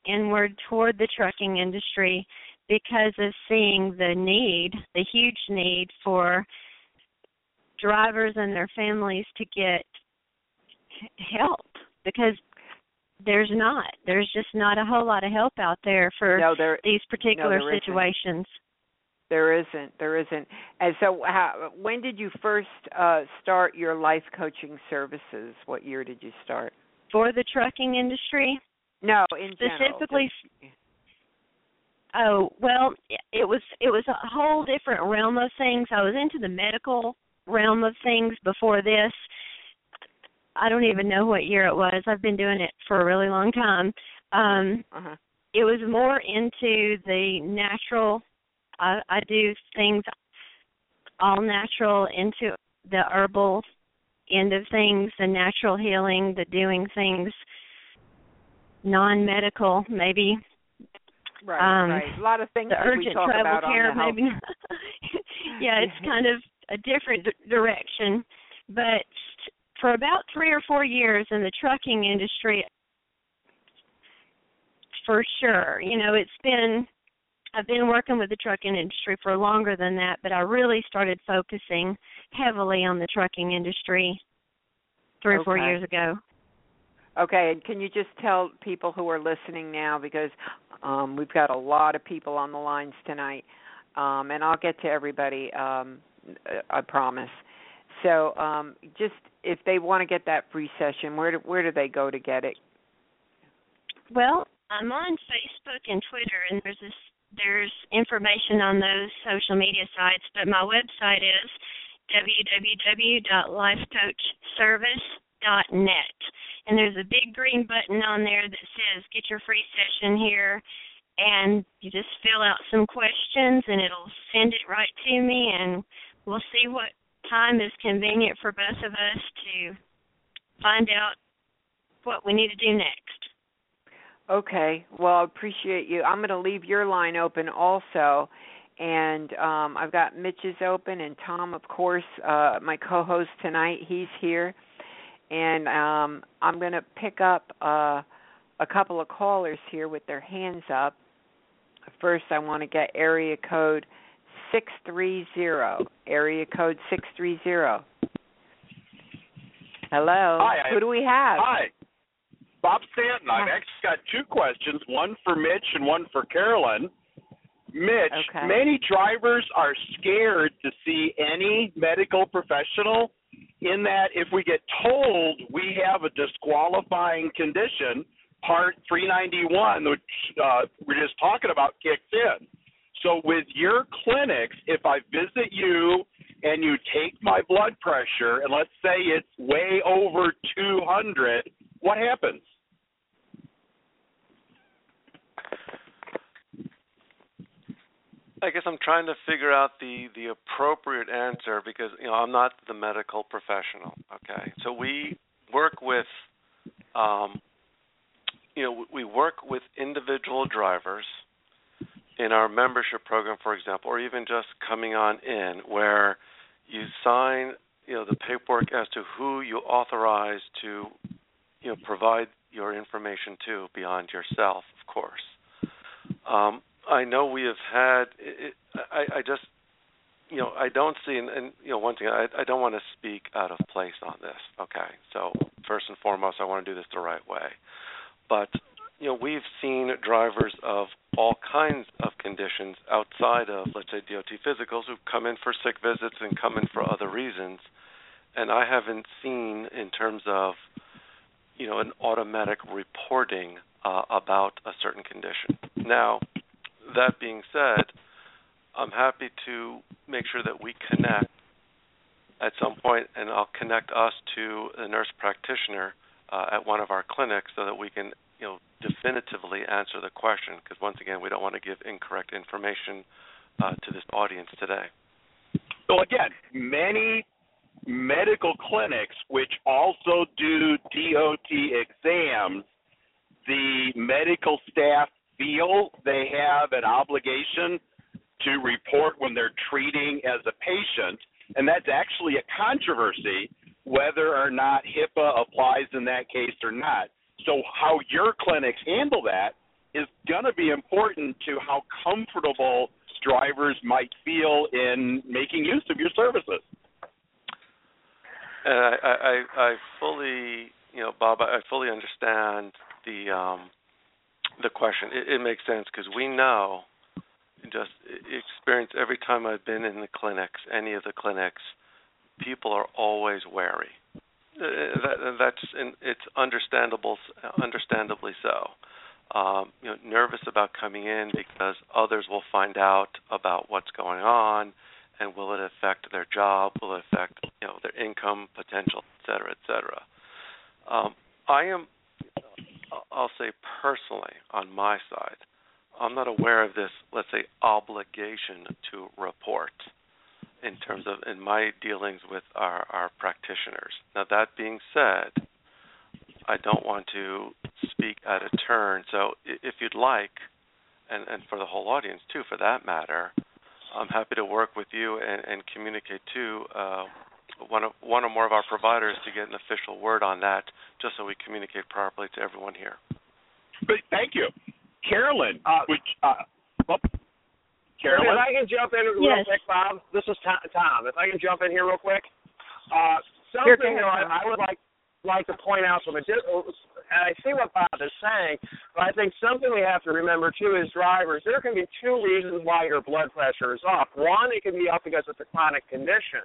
inward toward the trucking industry because of seeing the need, the huge need for drivers and their families to get help, because there's not. There's just not a whole lot of help out there for these particular situations. There isn't. And so when did you first start your life coaching services? What year did you start? For the trucking industry? No, in specifically. General. Oh, well, it was a whole different realm of things. I was into the medical realm of things before this. I don't even know what year it was. I've been doing it for a really long time. It was more into the natural. I do things all natural, into the herbal end of things, the natural healing, the doing things non-medical, maybe. Right. A lot of things that we talk about on the urgent travel care, maybe. Yeah, it's kind of a different direction. But for about 3 or 4 years in the trucking industry, for sure, you know, I've been working with the trucking industry for longer than that, but I really started focusing heavily on the trucking industry 3 or 4 years ago. Okay, and can you just tell people who are listening now, because we've got a lot of people on the lines tonight, and I'll get to everybody, I promise. So just if they want to get that free session, where do they go to get it? Well, I'm on Facebook and Twitter, and there's information on those social media sites, but my website is www.lifecoachservice.net. And there's a big green button on there that says, get your free session here, and you just fill out some questions, and it'll send it right to me, and we'll see what time is convenient for both of us to find out what we need to do next. Okay. Well, I appreciate you. I'm going to leave your line open also, and I've got Mitch's open, and Tom, of course, my co-host tonight, he's here. And I'm going to pick up a couple of callers here with their hands up. First, I want to get area code 630. Area code 630. Hello. Hi. Who do we have? Hi. Bob Stanton. I've actually got two questions, one for Mitch and one for Carolyn. Mitch, many drivers are scared to see any medical professional, in that if we get told we have a disqualifying condition, Part 391, which we're just talking about, kicks in. So with your clinics, if I visit you and you take my blood pressure, and let's say it's way over 200, what happens? I guess I'm trying to figure out the appropriate answer, because I'm not the medical professional. Okay, so we work with individual drivers in our membership program, for example, or even just coming on in, where you sign the paperwork as to who you authorize to provide your information to beyond yourself, of course. I know we have had. I don't see, and one thing, I don't want to speak out of place on this. Okay, so first and foremost, I want to do this the right way. But we've seen drivers of all kinds of conditions outside of, let's say, DOT physicals, who come in for sick visits and come in for other reasons, and I haven't seen, in terms of an automatic reporting about a certain condition. Now, that being said, I'm happy to make sure that we connect at some point, and I'll connect us to a nurse practitioner at one of our clinics, so that we can, definitively answer the question. Because once again, we don't want to give incorrect information to this audience today. So again, many medical clinics, which also do DOT exams, the medical staff feel they have an obligation to report when they're treating as a patient, and that's actually a controversy whether or not HIPAA applies in that case or not. So how your clinics handle that is going to be important to how comfortable drivers might feel in making use of your services. And I fully, Bob, I fully understand the question. It makes sense because we know, just experience every time I've been in the clinics, any of the clinics, people are always wary. It's understandably so. Nervous about coming in because others will find out about what's going on, and will it affect their job? Will it affect their income potential, et cetera, et cetera? I'll say personally on my side, I'm not aware of this, let's say, obligation to report in terms of in my dealings with our practitioners. Now, that being said, I don't want to speak out of turn. So if you'd like, and for the whole audience too, for that matter, I'm happy to work with you and communicate to one or more of our providers to get an official word on that, just so we communicate properly to everyone here. Great, thank you. Carolyn, Carolyn, if I can jump in real quick, Bob. This is Tom. If I can jump in here real quick, something I would like to point out from a I see what Bob is saying, but I think something we have to remember too is drivers. There can be two reasons why your blood pressure is up. One, it can be up because it's a chronic condition.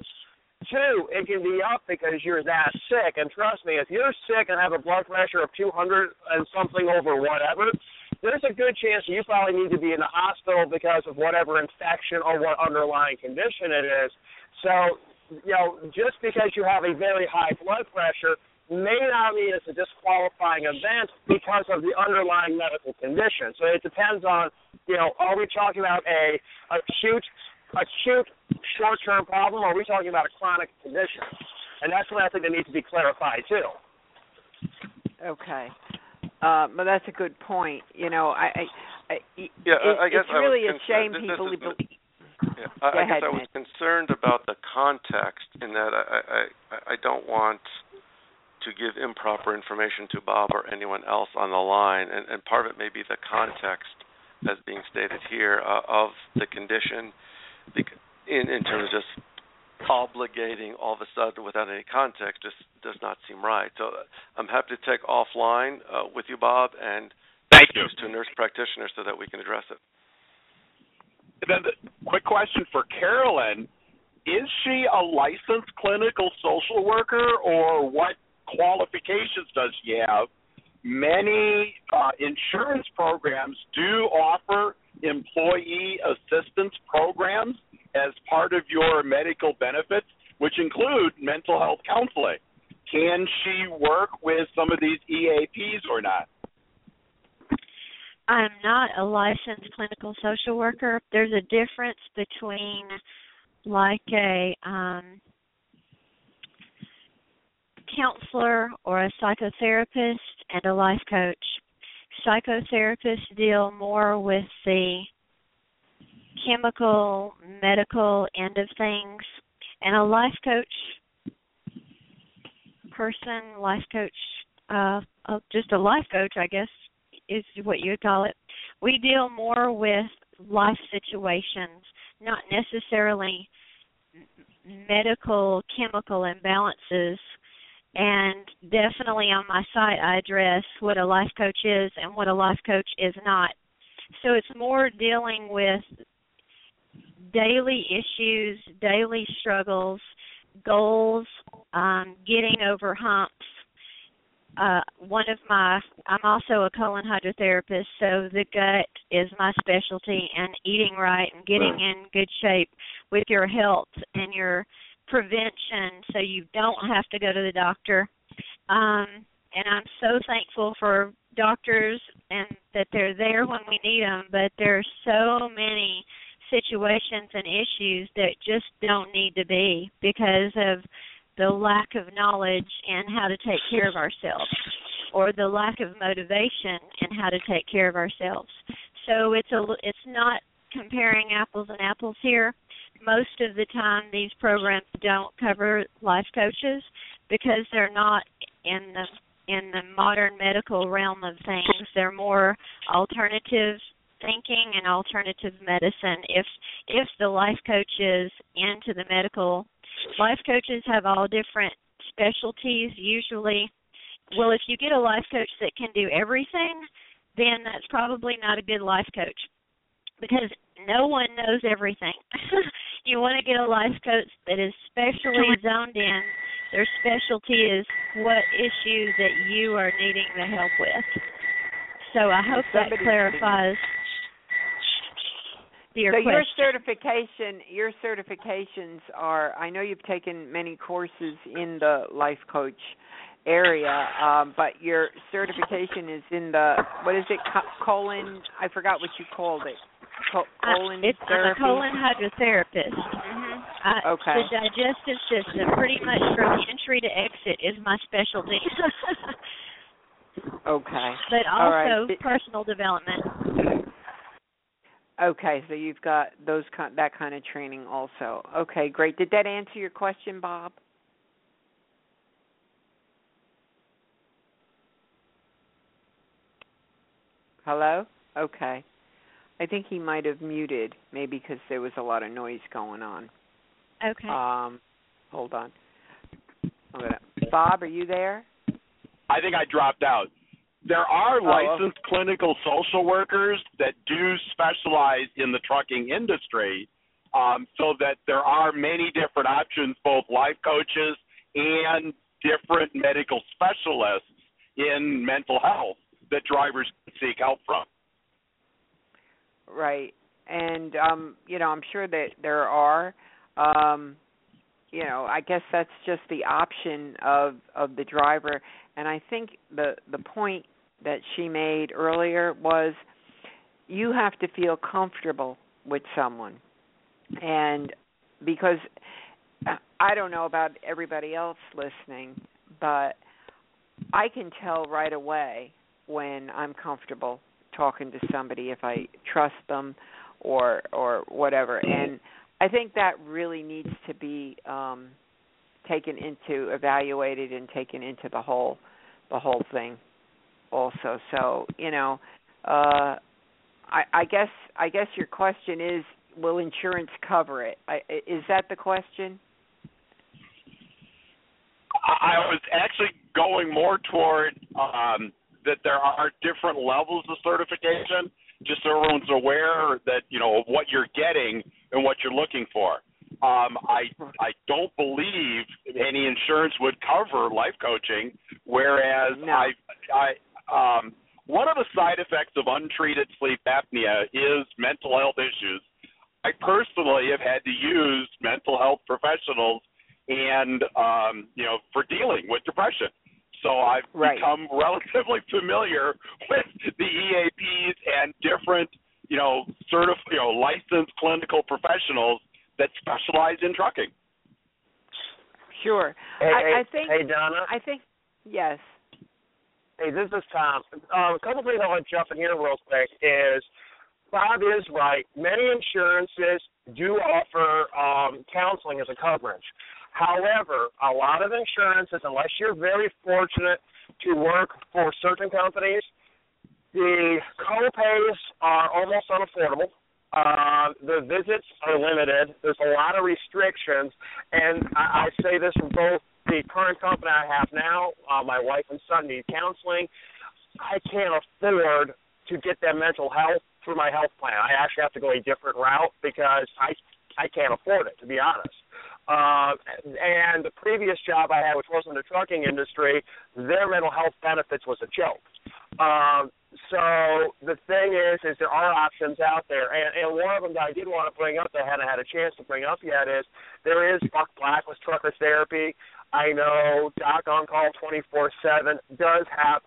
Two, it can be up because you're that sick. And trust me, if you're sick and have a blood pressure of 200 and something over whatever, there's a good chance you probably need to be in the hospital because of whatever infection or what underlying condition it is. So, just because you have a very high blood pressure may not mean it's a disqualifying event because of the underlying medical condition. So it depends on, are we talking about a acute short-term problem, or are we talking about a chronic condition? And that's what I think that needs to be clarified, too. Okay. But that's a good point. I was concerned about the context in that I don't want to give improper information to Bob or anyone else on the line, and part of it may be the context as being stated here of the condition in terms of just obligating all of a sudden without any context just does not seem right. So I'm happy to take offline with you, Bob, and thank you to a nurse practitioner so that we can address it. Then the quick question for Carolyn, is she a licensed clinical social worker, or what qualifications does she have? Many insurance programs do offer employee assistance programs as part of your medical benefits, which include mental health counseling. Can she work with some of these EAPs or not? I'm not a licensed clinical social worker. There's a difference between like a counselor or a psychotherapist and a life coach. Psychotherapists deal more with the chemical, medical end of things, and a life coach person, just a life coach, I guess, is what you would call it. We deal more with life situations, not necessarily medical, chemical imbalances, and definitely on my site I address what a life coach is and what a life coach is not. So it's more dealing with daily issues, daily struggles, goals, getting over humps. I'm also a colon hydrotherapist, so the gut is my specialty, and eating right and getting in good shape with your health and your prevention so you don't have to go to the doctor. And I'm so thankful for doctors and that they're there when we need them, but there are so many situations and issues that just don't need to be because of the lack of knowledge and how to take care of ourselves, or the lack of motivation and how to take care of ourselves. So it's not comparing apples and apples here. Most of the time these programs don't cover life coaches because they're not in the modern medical realm of things. They're more alternative thinking and alternative medicine. If the life coach is into the medical, life coaches have all different specialties usually. Well, if you get a life coach that can do everything, then that's probably not a good life coach because no one knows everything. You want to get a life coach that is specially zoned in. Their specialty is what issue that you are needing the help with. So I hope that clarifies your question. So your certifications are, I know you've taken many courses in the life coach area, but your certification is in the, what is it, colon, I forgot what you called it. I'm a colon hydrotherapist. Mm-hmm. The digestive system, pretty much from entry to exit, is my specialty. Okay. But also personal development. Okay, so you've got those that kind of training also. Okay, great. Did that answer your question, Bob? Hello? Okay. I think he might have muted, maybe because there was a lot of noise going on. Okay. Hold on. Bob, are you there? I think I dropped out. There are licensed clinical social workers that do specialize in the trucking industry, so that there are many different options, both life coaches and different medical specialists in mental health that drivers can seek help from. Right. And, I'm sure that there are, I guess that's just the option of the driver. And I think the point that she made earlier was you have to feel comfortable with someone. And because I don't know about everybody else listening, but I can tell right away when I'm comfortable talking to somebody, if I trust them or whatever. And I think that really needs to be evaluated and taken into the whole thing also. So, I guess your question is, will insurance cover it? Is that the question? I was actually going more toward that there are different levels of certification, just so everyone's aware that, of what you're getting and what you're looking for. I don't believe any insurance would cover life coaching, whereas no. I one of the side effects of untreated sleep apnea is mental health issues. I personally have had to use mental health professionals and, for dealing with depression. So I've become relatively familiar with the EAPs and different, licensed clinical professionals that specialize in trucking. Sure. Hey, Donna. I think, yes. Hey, this is Tom. A couple things I want to jump in here real quick is Bob is right. Many insurances do offer counseling as a coverage. However, a lot of insurances, unless you're very fortunate to work for certain companies, the co-pays are almost unaffordable. The visits are limited. There's a lot of restrictions. And I say this from both the current company I have now, my wife and son need counseling. I can't afford to get that mental health through my health plan. I actually have to go a different route because I can't afford it, to be honest. And the previous job I had, which wasn't the trucking industry, their mental health benefits was a joke. So the thing is there are options out there. And one of them that I did want to bring up that I hadn't had a chance to bring up yet is there is Buck Black with Trucker Therapy. I know Doc on Call 24-7 does have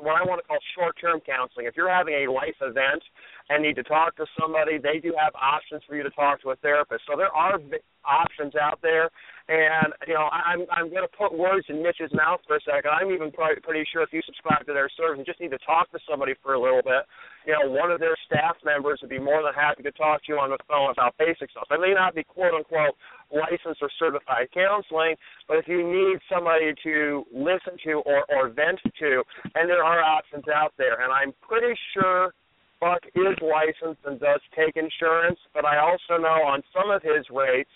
what I want to call short-term counseling. If you're having a life event and need to talk to somebody, they do have options for you to talk to a therapist. So there are options out there. And, you know, I'm going to put words in Mitch's mouth for a second. I'm even pretty sure if you subscribe to their service and just need to talk to somebody for a little bit, you know, one of their staff members would be more than happy to talk to you on the phone about basic stuff. It may not be, quote-unquote, licensed or certified counseling, but if you need somebody to listen to or vent to, and there are options out there. And I'm pretty sure Buck is licensed and does take insurance, but I also know on some of his rates,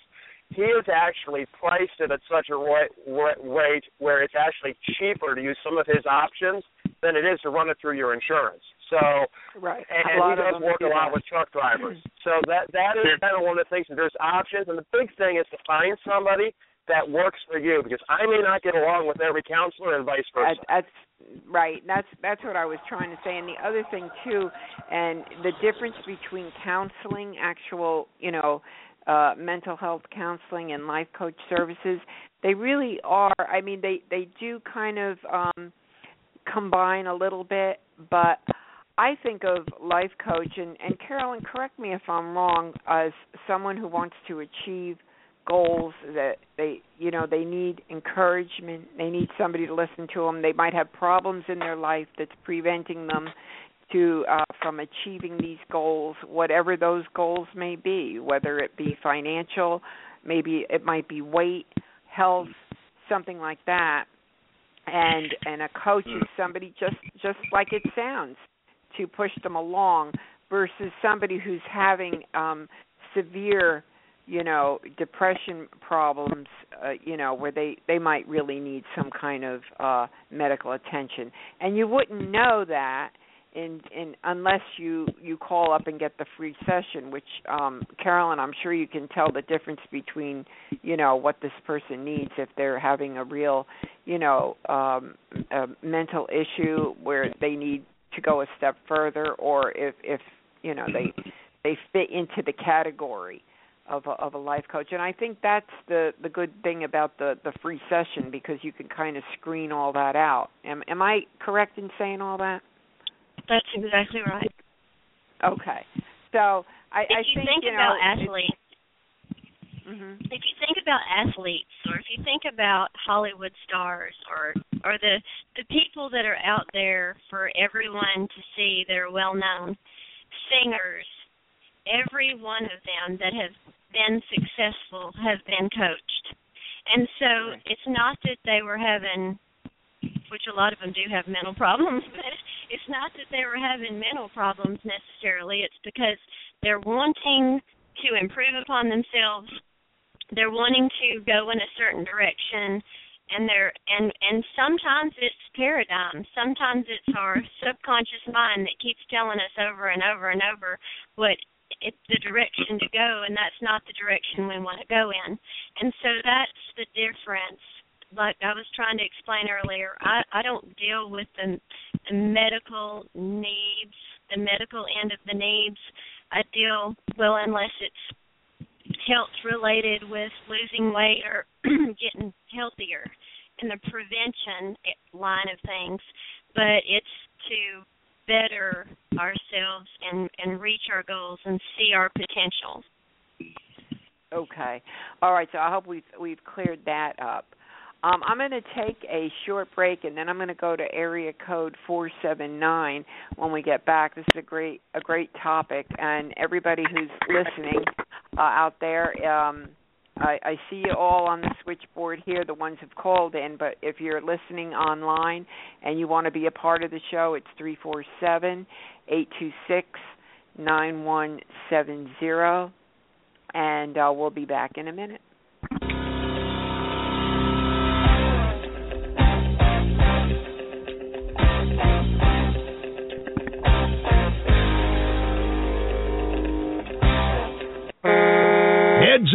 he is actually priced it at such a rate where it's actually cheaper to use some of his options than it is to run it through your insurance. So, right. And he does work a lot with truck drivers. So that is kind of one of the things. There's options, and the big thing is to find somebody that works for you, because I may not get along with every counselor and vice versa. That's right. That's what I was trying to say. And the other thing, too, and the difference between counseling, actual, you know, mental health counseling and life coach services, they really are, I mean, they do kind of combine a little bit, but I think of life coach, and Carolyn, correct me if I'm wrong, as someone who wants to achieve goals that they, you know, they need encouragement, they need somebody to listen to them, they might have problems in their life that's preventing them from achieving these goals, whatever those goals may be, whether it be financial, maybe it might be weight, health, something like that. And a coach is somebody just like it sounds, to push them along, versus somebody who's having severe, you know, depression problems, you know, where they might really need some kind of medical attention. And you wouldn't know that unless you call up and get the free session, which, Carolyn, I'm sure you can tell the difference between, you know, what this person needs, if they're having a real, you know, a mental issue where they need to go a step further, or if you know, they fit into the category of a life coach. And I think that's the good thing about the free session, because you can kind of screen all that out. Am I correct in saying all that? That's exactly right. Okay. So if you think about athletes, or if you think about Hollywood stars, or the people that are out there for everyone to see that are well-known, singers, every one of them that have been successful has been coached. And so it's not that they were having, which a lot of them do have mental problems, but it's not that they were having mental problems necessarily. It's because they're wanting to improve upon themselves. They're wanting to go in a certain direction, and sometimes it's paradigm. Sometimes it's our subconscious mind that keeps telling us over and over and over the direction to go, and that's not the direction we want to go in. And so that's the difference. Like I was trying to explain earlier, I don't deal with the medical needs, the medical end of the needs. I deal, well, unless it's health-related with losing weight or getting healthier in the prevention line of things, but it's to better ourselves and reach our goals and see our potential. Okay. All right, so I hope we've cleared that up. I'm going to take a short break, and then I'm going to go to area code 479 when we get back. This is a great topic, and everybody who's listening out there, I see you all on the switchboard here, the ones who've called in, but if you're listening online and you want to be a part of the show, it's 347-826-9170, and we'll be back in a minute. Heads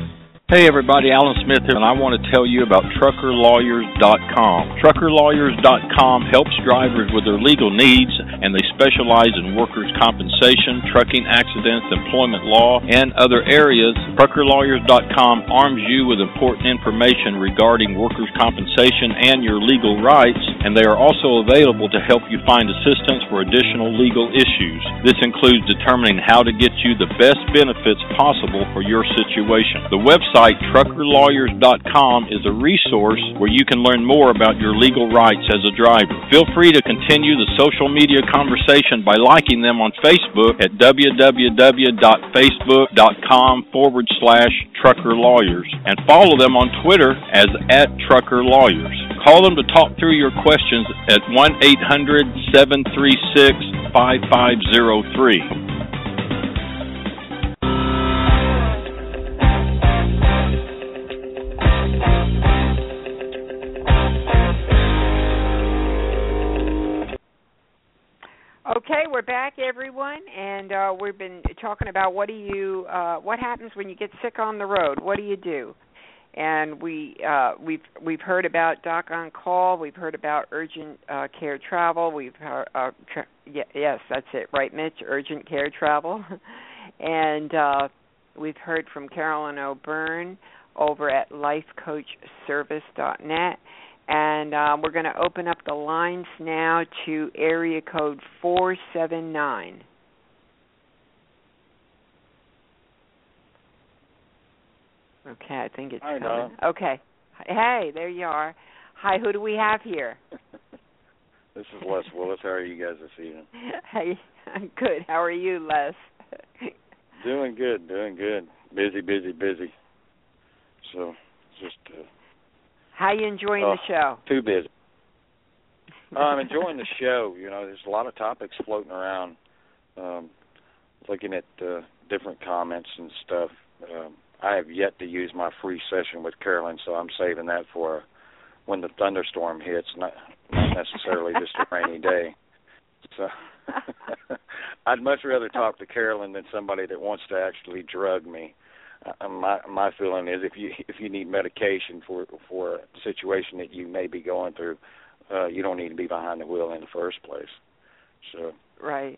Hey everybody, Alan Smith here, and I want to tell you about TruckerLawyers.com. TruckerLawyers.com helps drivers with their legal needs, and they specialize in workers' compensation, trucking accidents, employment law, and other areas. TruckerLawyers.com arms you with important information regarding workers' compensation and your legal rights, and they are also available to help you find assistance for additional legal issues. This includes determining how to get you the best benefits possible for your situation. The website TruckerLawyers.com is a resource where you can learn more about your legal rights as a driver. Feel free to continue the social media conversation by liking them on Facebook at www.facebook.com/TruckerLawyers and follow them on Twitter as @TruckerLawyers. Call them to talk through your questions at 1-800-736-5503. Okay, we're back, everyone, and we've been talking about what happens when you get sick on the road. What do you do? And we've heard about Doc on Call. We've heard about Urgent Care Travel. We've yes, that's it, right, Mitch? Urgent Care Travel, and we've heard from Carolyn O'Byrne over at LifeCoachService.net. And we're going to open up the lines now to area code 479. Okay, I think it's coming. Okay. Hey, there you are. Hi, who do we have here? This is Les Willis. How are you guys this evening? Hey, I'm good. How are you, Les? Doing good. Busy. So, just... How you enjoying the show? Too busy. I'm enjoying the show. You know, there's a lot of topics floating around. Looking at different comments and stuff. I have yet to use my free session with Carolyn, so I'm saving that for when the thunderstorm hits, not necessarily just a rainy day. So I'd much rather talk to Carolyn than somebody that wants to actually drug me. My feeling is if you need medication for a situation that you may be going through, you don't need to be behind the wheel in the first place. So right.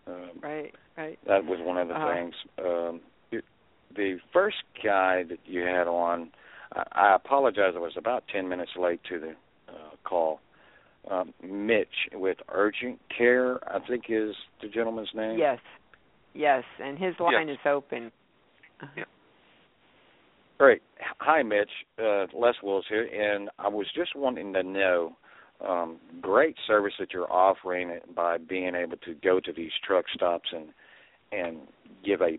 That was one of the things. The first guy that you had on, I apologize. I was about 10 minutes late to the call. Mitch with Urgent Care, I think is the gentleman's name. Yes, and his line is open. Uh-huh. Yeah. Great. Hi, Mitch. Les Wills here, and I was just wanting to know, great service that you're offering by being able to go to these truck stops and give a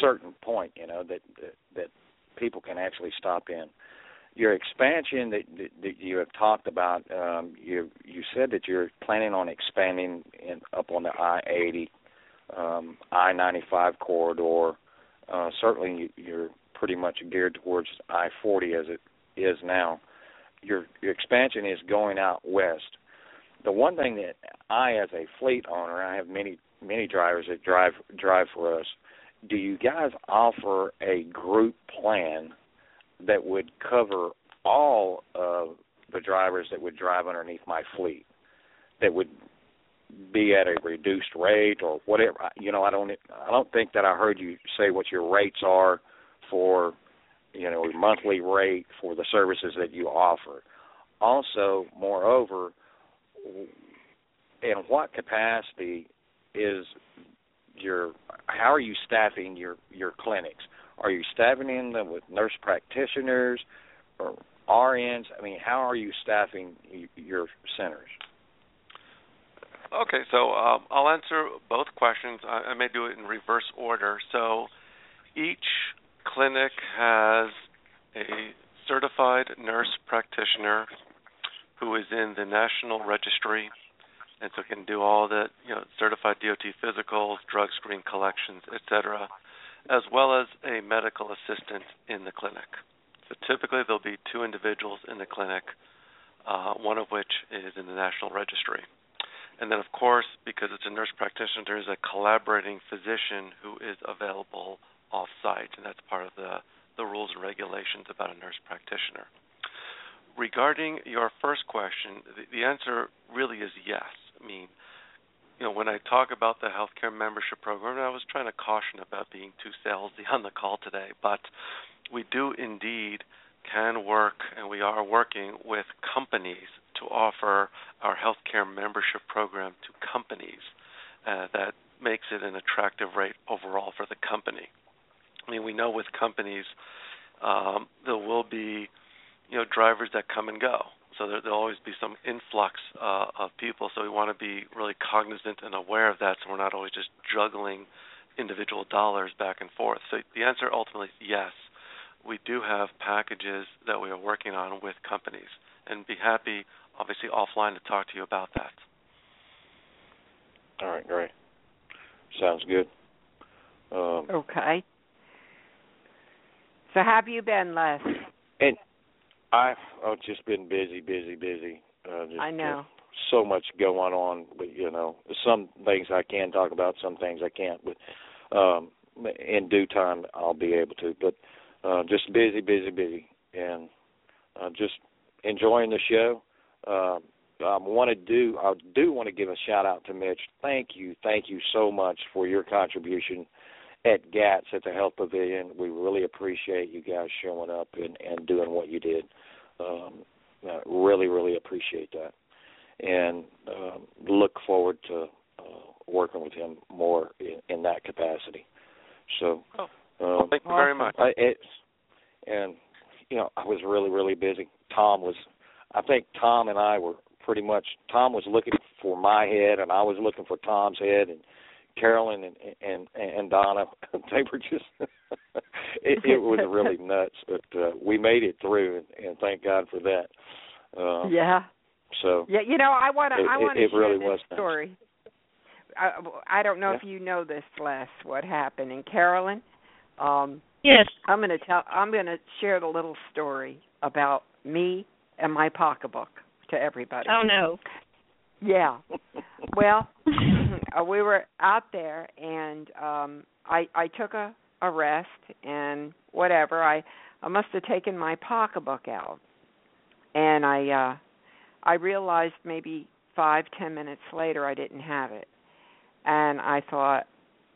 certain point, you know, that people can actually stop in. Your expansion that you have talked about, you said that you're planning on expanding up on the I-80, I-95 corridor. Certainly, you're pretty much geared towards I-40 as it is now. Your expansion is going out west. The one thing that I, as a fleet owner, I have many drivers that drive for us. Do you guys offer a group plan that would cover all of the drivers that would drive underneath my fleet? That would be at a reduced rate or whatever. You know, I don't think that I heard you say what your rates are for, you know, a monthly rate for the services that you offer. Also, moreover, in what capacity is how are you staffing your clinics? Are you staffing them with nurse practitioners or RNs? I mean, how are you staffing your centers? Okay, so I'll answer both questions. I may do it in reverse order. So each clinic has a certified nurse practitioner who is in the national registry and so can do all the certified DOT physicals, drug screen collections, etc., as well as a medical assistant in the clinic. So typically there'll be two individuals in the clinic, one of which is in the National Registry. And then, of course, because it's a nurse practitioner, there is a collaborating physician who is available off-site, and that's part of the rules and regulations about a nurse practitioner. Regarding your first question, the answer really is yes. I mean, when I talk about the healthcare membership program, I was trying to caution about being too salesy on the call today, but we do indeed can work, and we are working with companies to offer our healthcare membership program to companies. That makes it an attractive rate overall for the company. I mean, we know with companies there will be drivers that come and go, so there'll always be some influx of people, so we want to be really cognizant and aware of that, so we're not always just juggling individual dollars back and forth. So the answer ultimately is yes. We do have packages that we are working on with companies, and be happy, obviously, offline to talk to you about that. All right, great. Sounds good. Okay. So how have you been, Les? And I've just been busy. I know. So much going on, but, some things I can talk about, some things I can't. But in due time, I'll be able to. But just busy, and just enjoying the show. I do want to give a shout out to Mitch. Thank you so much for your contribution at GATS at the Health Pavilion. We really appreciate you guys showing up and doing what you did. Really appreciate that, and look forward to working with him more in that capacity. So. Well, thank you very much. I was really busy. Tom was looking for my head, and I was looking for Tom's head, and Carolyn and Donna, they were just, it was really nuts, but we made it through, and thank God for that. Yeah. So. Yeah, I want to share really this story. I don't know if you know this, Les, what happened, and Carolyn. Yes, I'm going to share the little story about me and my pocketbook to everybody. Oh no! Yeah. Well, we were out there, and I took a rest and whatever. I must have taken my pocketbook out, and I realized maybe 5-10 minutes later I didn't have it, and I thought,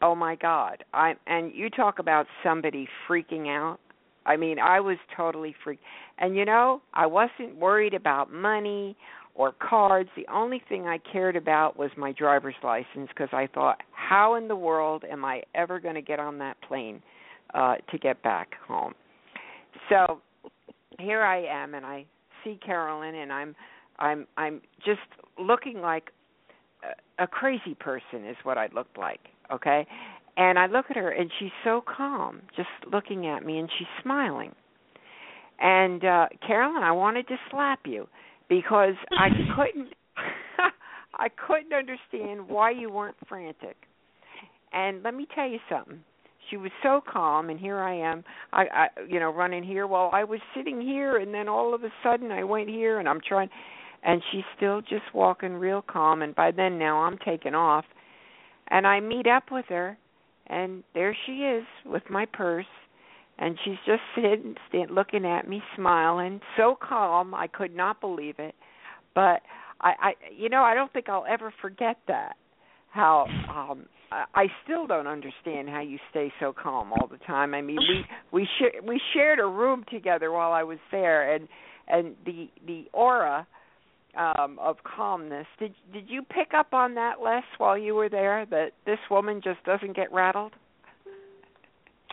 oh my God! And you talk about somebody freaking out. I mean, I was totally freaked. And I wasn't worried about money or cards. The only thing I cared about was my driver's license, because I thought, how in the world am I ever going to get on that plane to get back home? So here I am, and I see Carolyn, and I'm just looking like a crazy person is what I looked like. Okay, and I look at her, and she's so calm, just looking at me, and she's smiling. And, Carolyn, I wanted to slap you, because I couldn't understand why you weren't frantic. And let me tell you something. She was so calm, and here I am, I running here. Well, I was sitting here, and then all of a sudden I went here, and I'm trying. And she's still just walking real calm, and by then now I'm taking off. And I meet up with her, and there she is with my purse, and she's just sitting looking at me, smiling, so calm. I could not believe it, but I don't think I'll ever forget that. How I still don't understand how you stay so calm all the time. I mean, we shared a room together while I was there, and the aura. Of calmness. Did you pick up on that, Les, while you were there, that this woman just doesn't get rattled?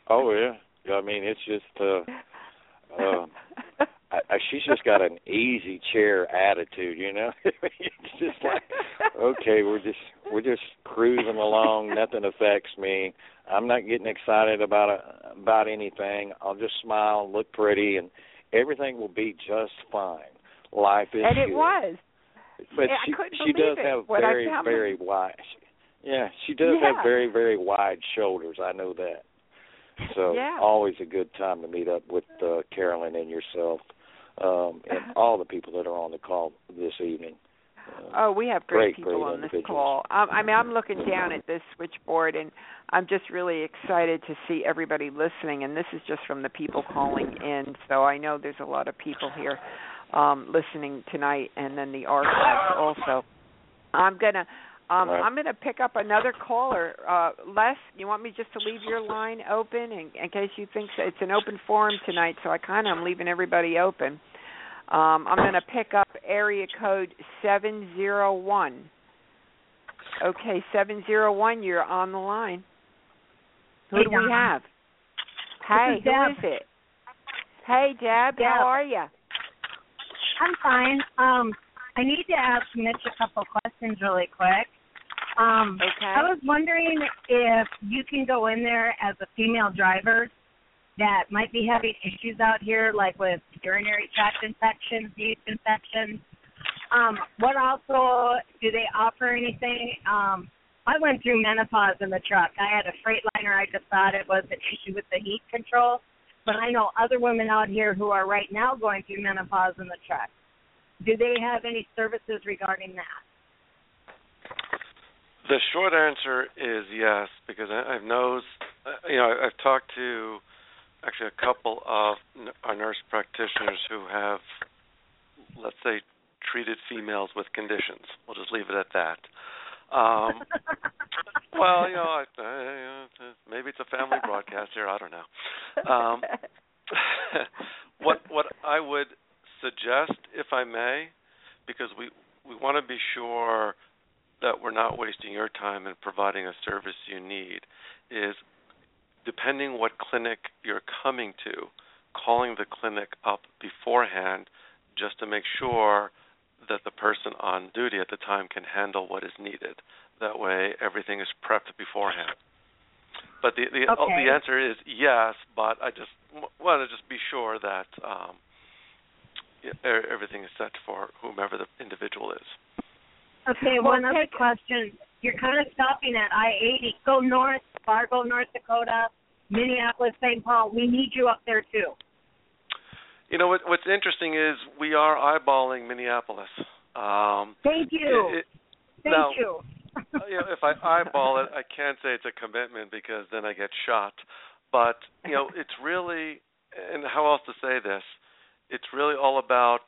Oh, yeah. I mean, it's just, she's just got an easy chair attitude, It's just like, okay, we're just cruising along. Nothing affects me. I'm not getting excited about anything. I'll just smile, look pretty, and everything will be just fine. Life is good. And it was. But she does have very wide. Yeah, she does have very wide shoulders. I know that. So always a good time to meet up with Carolyn and yourself and all the people that are on the call this evening. Oh, we have great people on this call. I mean, I'm looking down at this switchboard, and I'm just really excited to see everybody listening. And this is just from the people calling in, so I know there's a lot of people here listening tonight, and then the archives also. I'm gonna pick up another caller. Les, you want me just to leave your line open in case you think so? It's an open forum tonight, so I kind of am leaving everybody open. I'm going to pick up area code 701. Okay, 701, you're on the line. Who do we have? Hey, who is it? Hey, Deb, how are you? I'm fine. I need to ask Mitch a couple questions really quick. I was wondering if you can go in there as a female driver that might be having issues out here, like with urinary tract infections, yeast infections. What also, do they offer anything? I went through menopause in the truck. I had a Freightliner. I just thought it was an issue with the heat control. But I know other women out here who are right now going through menopause in the truck. Do they have any services regarding that? The short answer is yes, because I've noticed, I've talked to actually a couple of our nurse practitioners who have, let's say, treated females with conditions. We'll just leave it at that. Well, maybe it's a family broadcast here. I don't know. What I would suggest, if I may, because we want to be sure that we're not wasting your time in providing a service you need, is depending what clinic you're coming to, calling the clinic up beforehand just to make sure that the person on duty at the time can handle what is needed. That way, everything is prepped beforehand. But the answer is yes, but I just want to be sure that everything is set for whomever the individual is. Okay, one other question. You're kind of stopping at I-80. Go north, Fargo, North Dakota, Minneapolis, St. Paul. We need you up there, too. You know, what's interesting is we are eyeballing Minneapolis. Thank you. Thank you. If I eyeball it, I can't say it's a commitment because then I get shot. But, it's really, and how else to say this, it's really all about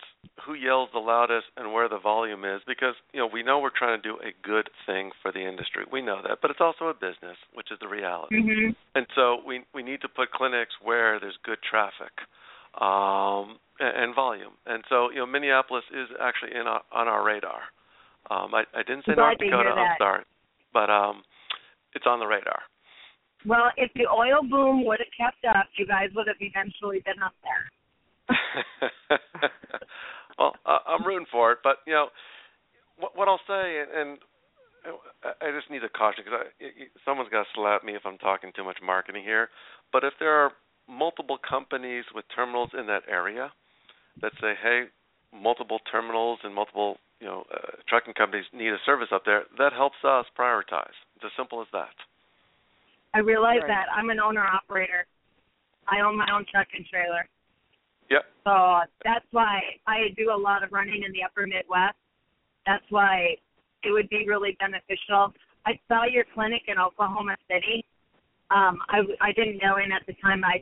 who yells the loudest and where the volume is because, we know we're trying to do a good thing for the industry. We know that. But it's also a business, which is the reality. Mm-hmm. And so we need to put clinics where there's good traffic and volume. And so, Minneapolis is actually on our radar. I didn't say North Dakota. I'm sorry. But it's on the radar. Well, if the oil boom would have kept up, you guys would have eventually been up there. Well, I'm rooting for it, but what I'll say, and I just need a caution because someone's got to slap me if I'm talking too much marketing here. But if there are multiple companies with terminals in that area that say, "Hey, multiple terminals and multiple trucking companies need a service up there," that helps us prioritize. It's as simple as that. I realize that I'm an owner operator. I own my own truck and trailer. Yep. So that's why I do a lot of running in the upper Midwest. That's why it would be really beneficial. I saw your clinic in Oklahoma City. I didn't know in at the time. I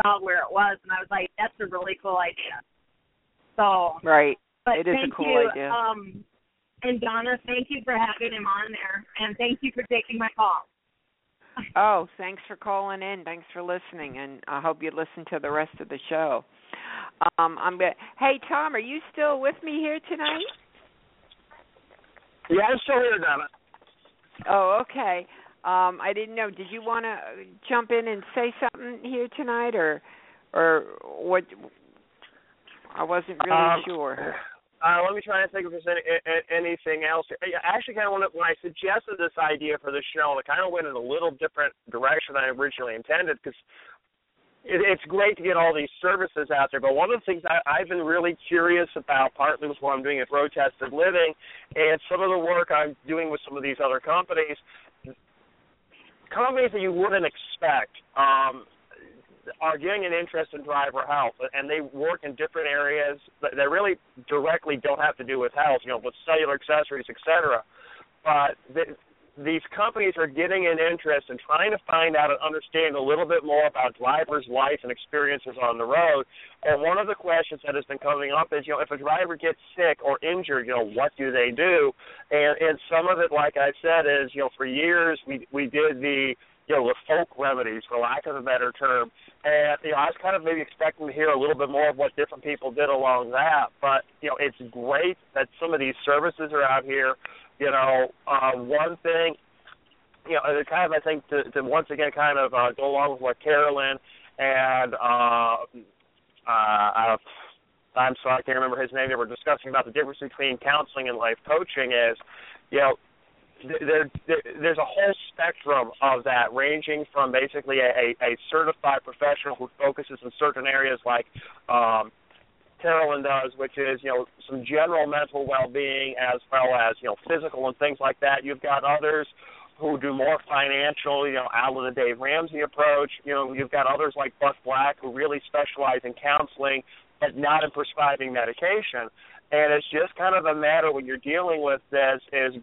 saw where it was, and I was like, that's a really cool idea. So right. But it is a cool idea. And Donna, thank you for having him on there, and thank you for taking my call. Oh, thanks for calling in. Thanks for listening, and I hope you listen to the rest of the show. Hey, Tom, are you still with me here tonight? Yeah, I'm still here, Donna. Oh, okay. I didn't know. Did you want to jump in and say something here tonight, or what? I wasn't really sure. Let me try and think if there's anything else. I actually kind of when I suggested this idea for the show, it kind of went in a little different direction than I originally intended because it's great to get all these services out there, but one of the things I've been really curious about, partly with what I'm doing at Road Tested Living and some of the work I'm doing with some of these other companies that you wouldn't expect are getting an interest in driver health, and they work in different areas that really directly don't have to do with health, with cellular accessories, et cetera. But these companies are getting an interest in trying to find out and understand a little bit more about drivers' life and experiences on the road. And one of the questions that has been coming up is, if a driver gets sick or injured, what do they do? And some of it, like I said, is, for years we did the folk remedies, for lack of a better term. And, I was kind of maybe expecting to hear a little bit more of what different people did along that. But, it's great that some of these services are out here. One thing, kind of, I think, to once again kind of go along with what Carolyn and I'm sorry, I can't remember his name. They were discussing about the difference between counseling and life coaching is, there's a whole spectrum of that, ranging from basically a certified professional who focuses in certain areas like Carolyn does, which is, some general mental well-being as well as, physical and things like that. You've got others who do more financial, out of the Dave Ramsey approach. You've got others like Buck Black who really specialize in counseling but not in prescribing medication. And it's just kind of a matter when you're dealing with this is,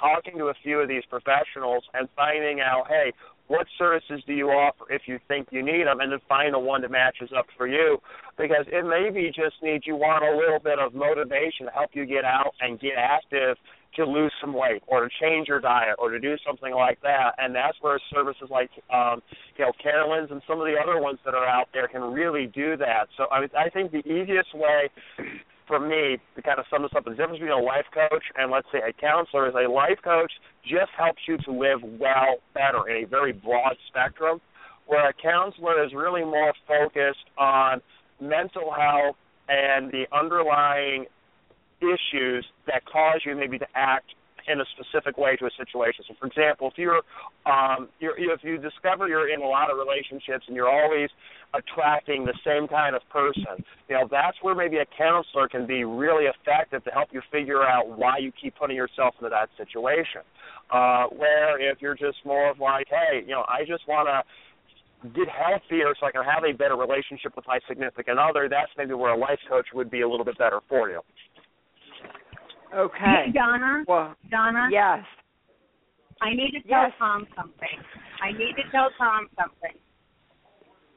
talking to a few of these professionals and finding out, hey, what services do you offer if you think you need them, and then find the one that matches up for you, because it may be just you want a little bit of motivation to help you get out and get active, to lose some weight or to change your diet or to do something like that. And that's where services like, Carolyn's and some of the other ones that are out there can really do that. So I think the easiest way for me to kind of sum this up, the difference between a life coach and, let's say, a counselor is a life coach just helps you to live well better in a very broad spectrum, where a counselor is really more focused on mental health and the underlying issues that cause you maybe to act in a specific way to a situation. So, for example, if if you discover you're in a lot of relationships and you're always attracting the same kind of person, that's where maybe a counselor can be really effective to help you figure out why you keep putting yourself into that situation. Where if you're just more of like, hey, I just want to get healthier so I can have a better relationship with my significant other, that's maybe where a life coach would be a little bit better for you. Okay. Hey, Donna? Well, Donna? Yes. I need to tell Tom something.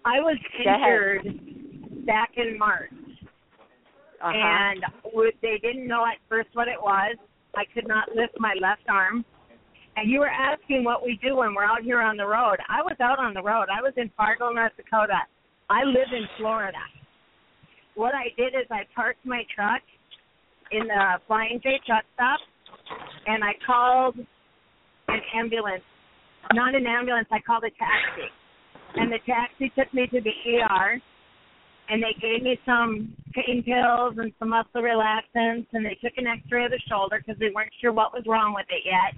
I was injured back in March, and they didn't know at first what it was. I could not lift my left arm. And you were asking what we do when we're out here on the road. I was out on the road. I was in Fargo, North Dakota. I live in Florida. What I did is I parked my truck in the Flying J truck stop, and I called an ambulance. Not an ambulance, I called a taxi. And the taxi took me to the ER, and they gave me some pain pills and some muscle relaxants, and they took an x-ray of the shoulder because they weren't sure what was wrong with it yet.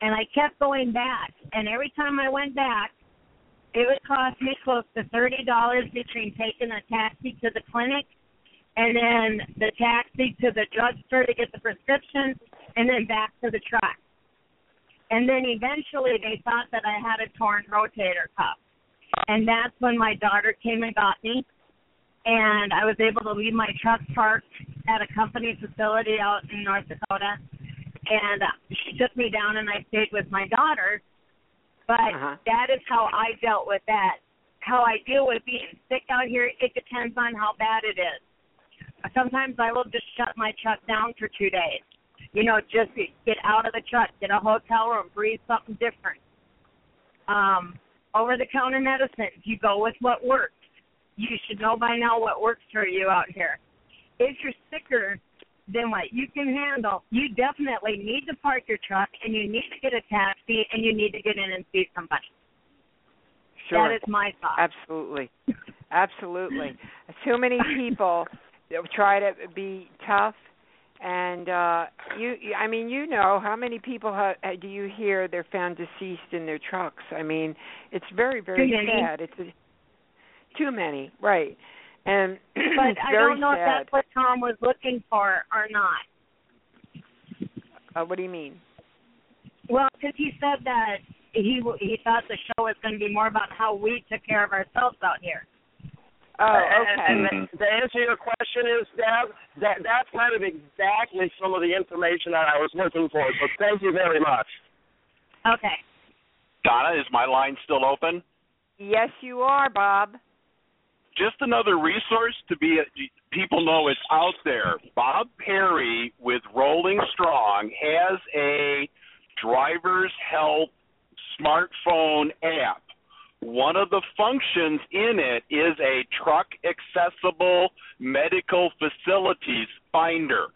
And I kept going back, and every time I went back, it would cost me close to $30 between taking a taxi to the clinic and then the taxi to the drugstore to get the prescription, and then back to the truck. And then eventually they thought that I had a torn rotator cuff. And that's when my daughter came and got me, and I was able to leave my truck parked at a company facility out in North Dakota. And she took me down, and I stayed with my daughter. But that is how I dealt with that. How I deal with being sick out here, it depends on how bad it is. Sometimes I will just shut my truck down for 2 days. Just get out of the truck, get a hotel room, breathe something different. Over-the-counter medicine, you go with what works. You should know by now what works for you out here. If you're sicker than what you can handle, you definitely need to park your truck, and you need to get a taxi, and you need to get in and see somebody. Sure. That is my thought. Absolutely. Absolutely. Too many people try to be tough, and how many people do you hear they're found deceased in their trucks? I mean, it's very, very sad. It's too many, right. And but I don't know sad. If that's what Tom was looking for or not. What do you mean? Well, because he said that he thought the show was going to be more about how we took care of ourselves out here. Oh, okay. And the answer to your question is, Deb, that's kind of exactly some of the information that I was looking for. So thank you very much. Okay. Donna, is my line still open? Yes, you are, Bob. Just another resource to be people know it's out there. Bob Perry with Rolling Strong has a driver's help smartphone app. One of the functions in it is a truck-accessible medical facilities finder.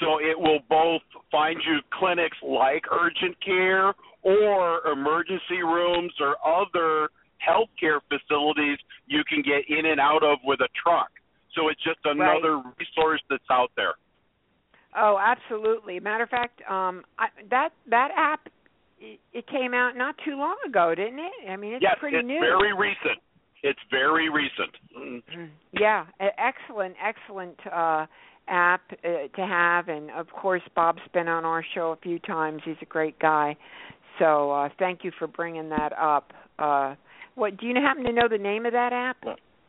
So it will both find you clinics like urgent care or emergency rooms or other healthcare facilities you can get in and out of with a truck. So it's just another resource that's out there. Oh, absolutely. Matter of fact, that app, it came out not too long ago, didn't it? I mean, it's pretty new. Yes, it's very recent. It's very recent. Mm. Yeah, excellent app to have. And, of course, Bob's been on our show a few times. He's a great guy. So thank you for bringing that up. What do you happen to know the name of that app?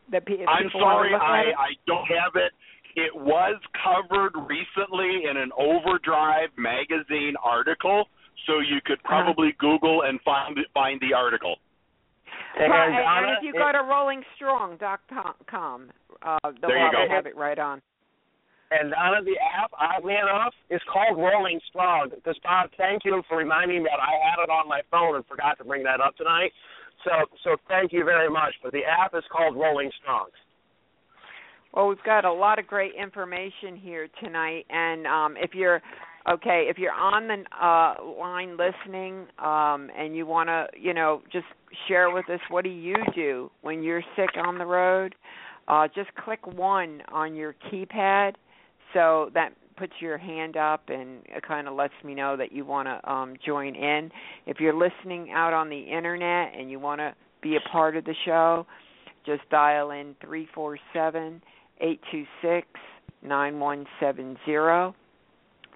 I'm sorry, I don't have it. It was covered recently in an Overdrive magazine article, so you could probably Google and find the article. And if you go to rollingstrong.com, they'll probably have it right on. And Donna, the app, oddly enough, is called Rolling Strong. Because, Bob, thank you for reminding me that I had it on my phone and forgot to bring that up tonight. So thank you very much. But the app is called Rolling Strong. Well, we've got a lot of great information here tonight. And if you're on the line listening and you want to, just share with us, what do you do when you're sick on the road? Just click 1 on your keypad. So that puts your hand up and it kind of lets me know that you want to join in. If you're listening out on the internet and you want to be a part of the show, just dial in 347-826-9170,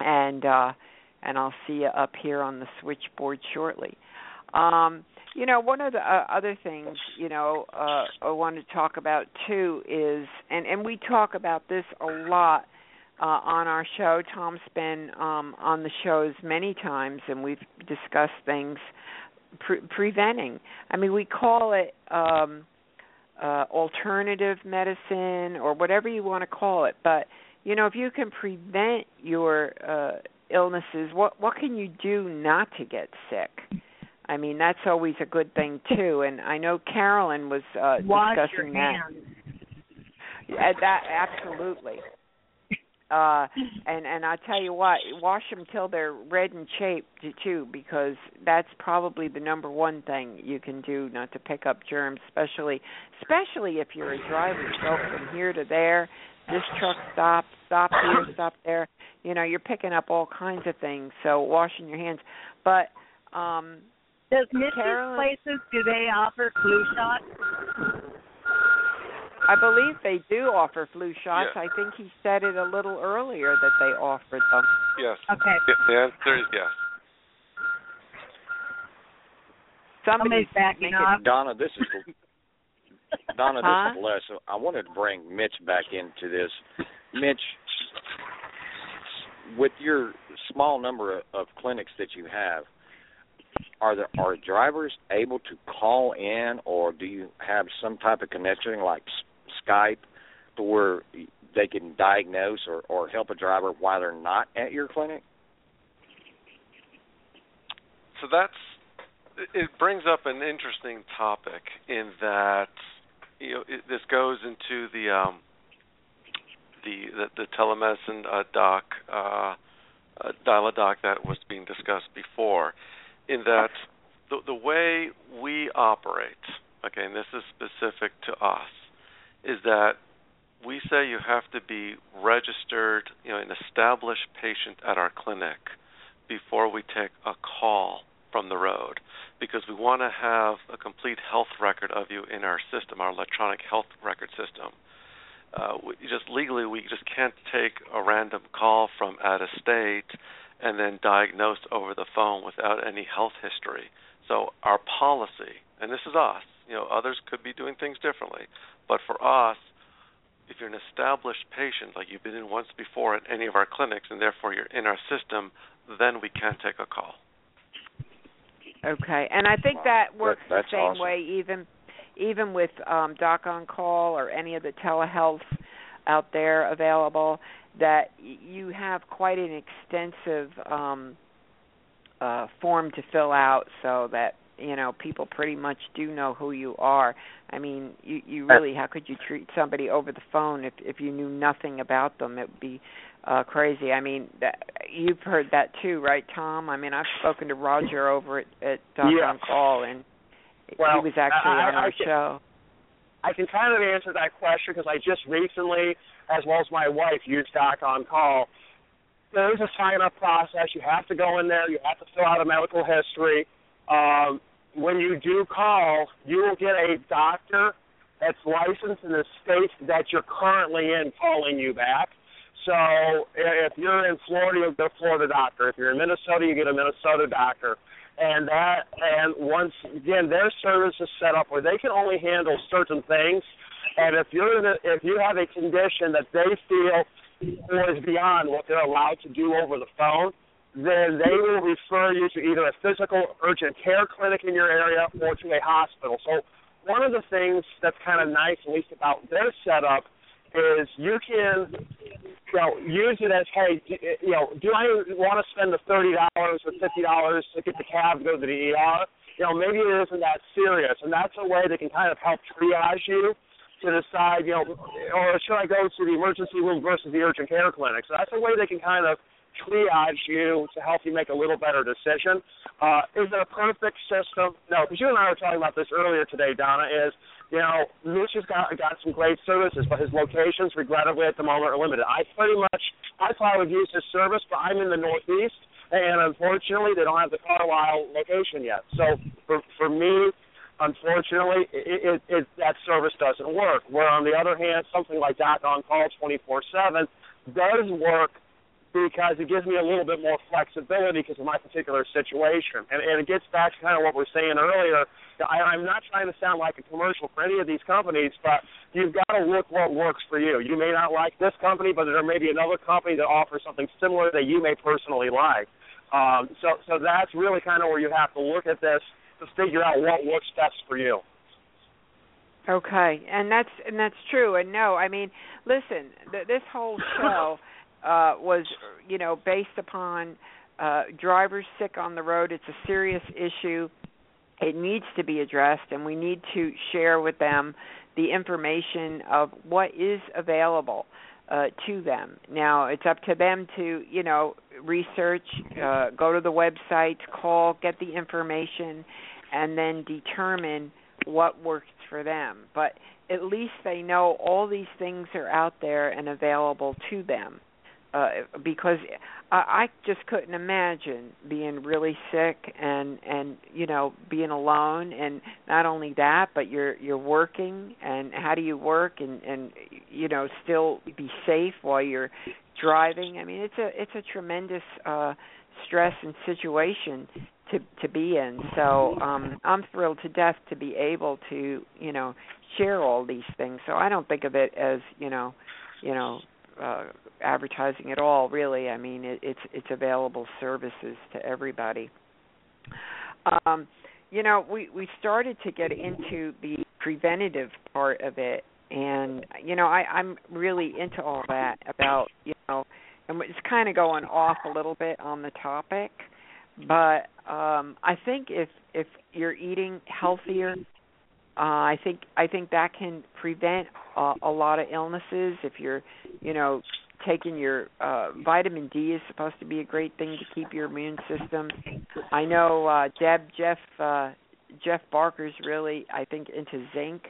and I'll see you up here on the switchboard shortly. One of the other things, I want to talk about too is, and we talk about this a lot on our show. Tom's been on the shows many times, and we've discussed things preventing. I mean, we call it alternative medicine or whatever you want to call it. But, if you can prevent your illnesses, what can you do not to get sick? I mean, that's always a good thing, too. And I know Carolyn was discussing that. Wash your hands. That, absolutely. And I tell you what, wash them till they're red and chafed too, because that's probably the number one thing you can do not to pick up germs, especially if you're a driver. Go from here to there. This truck stop here, stop there. You're picking up all kinds of things. So washing your hands. But does Mitch's places, do they offer flu shots? I believe they do offer flu shots. Yeah. I think he said it a little earlier that they offered them. Yes. Okay. The answer is yes. Somebody's backing up. Donna, this is Les. I wanted to bring Mitch back into this. Mitch, with your small number of clinics that you have, are drivers able to call in, or do you have some type of connection like Skype to where they can diagnose or help a driver while they're not at your clinic? So it brings up an interesting topic in that this goes into the telemedicine dial-a-doc that was being discussed before. In that the way we operate, okay, and this is specific to us, is that we say you have to be registered, an established patient at our clinic before we take a call from the road, because we want to have a complete health record of you in our system, our electronic health record system. Just legally, we just can't take a random call from out of state and then diagnose over the phone without any health history. So our policy, and this is us, you know, others could be doing things differently, but for us, if you're an established patient, like you've been in once before at any of our clinics, and therefore you're in our system, then we can take a call. Okay, and I think that works the same awesome. Way even with Doc on Call or any of the telehealth out there available, that you have quite an extensive form to fill out so that, you know, people pretty much do know who you are. I mean, you really, how could you treat somebody over the phone if you knew nothing about them? It would be crazy. I mean, you've heard that too, right, Tom? I mean, I've spoken to Roger over at Doc on Call, and he was actually on our show. I can kind of answer that question because I just recently, as well as my wife, used Doc on Call. There's a sign-up process. You have to go in there. You have to fill out a medical history. When you do call, you will get a doctor that's licensed in the state that you're currently in calling you back. So if you're in Florida, you'll get a Florida doctor. If you're in Minnesota, you get a Minnesota doctor. And once again, their service is set up where they can only handle certain things. And if you have a condition that they feel is beyond what they're allowed to do over the phone, then they will refer you to either a physical urgent care clinic in your area or to a hospital. So one of the things that's kind of nice, at least about their setup, is you can, you know, use it as, hey, you know, do I want to spend the $30 or $50 to get the cab to go to the ER? You know, maybe it isn't that serious, and that's a way they can kind of help triage you to decide, you know, or should I go to the emergency room versus the urgent care clinic? So that's a way they can kind of triage you to help you make a little better decision. Is it a perfect system? No, because you and I were talking about this earlier today, Donna, is, you know, Mitch has got some great services, but his locations, regrettably, at the moment are limited. I thought I would use his service, but I'm in the Northeast, and unfortunately, they don't have the Carlisle location yet. So for me, unfortunately, that service doesn't work, where on the other hand, something like Doc on Call 24/7 does work, because it gives me a little bit more flexibility because of my particular situation. And it gets back to kind of what we were saying earlier. I'm not trying to sound like a commercial for any of these companies, but you've got to look what works for you. You may not like this company, but there may be another company that offers something similar that you may personally like. So that's really kind of where you have to look at this to figure out what works best for you. Okay, and that's true. And, no, I mean, listen, this whole show – was, you know, based upon drivers sick on the road. It's a serious issue. It needs to be addressed, and we need to share with them the information of what is available to them. Now, it's up to them to, you know, research, go to the websites, call, get the information, and then determine what works for them. But at least they know all these things are out there and available to them. Because I just couldn't imagine being really sick and you know, being alone, and not only that, but you're working, and how do you work and you know, still be safe while you're driving? I mean, it's a tremendous stress and situation to be in. So I'm thrilled to death to be able to, you know, share all these things. So I don't think of it as you know. Advertising at all, really. I mean, it's available services to everybody. You know, we started to get into the preventative part of it, and, you know, I'm really into all that about, you know, and it's kind of going off a little bit on the topic, but I think if you're eating healthier, I think that can prevent a lot of illnesses. If you're, you know, taking your vitamin D is supposed to be a great thing to keep your immune system. I know Deb, Jeff Barker's really, I think, into zinc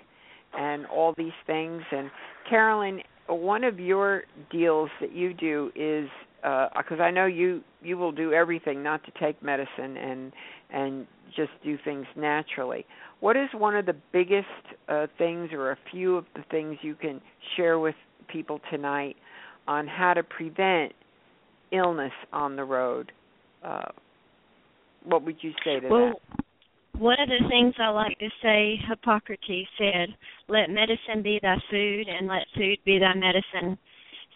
and all these things. And Carolyn, one of your deals that you do is because I know you will do everything not to take medicine and just do things naturally. What is one of the biggest things, or a few of the things you can share with people tonight on how to prevent illness on the road? What would you say to that? One of the things I like to say, Hippocrates said, "Let medicine be thy food, and let food be thy medicine."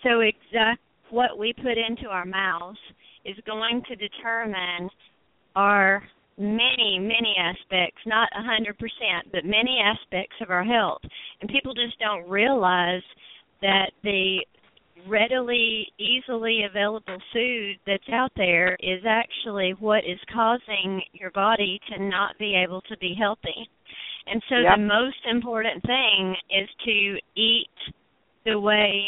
So exactly what we put into our mouths is going to determine our many, many aspects, not 100%, but many aspects of our health. And people just don't realize that the readily, easily available food that's out there is actually what is causing your body to not be able to be healthy. And so the most important thing is to eat the way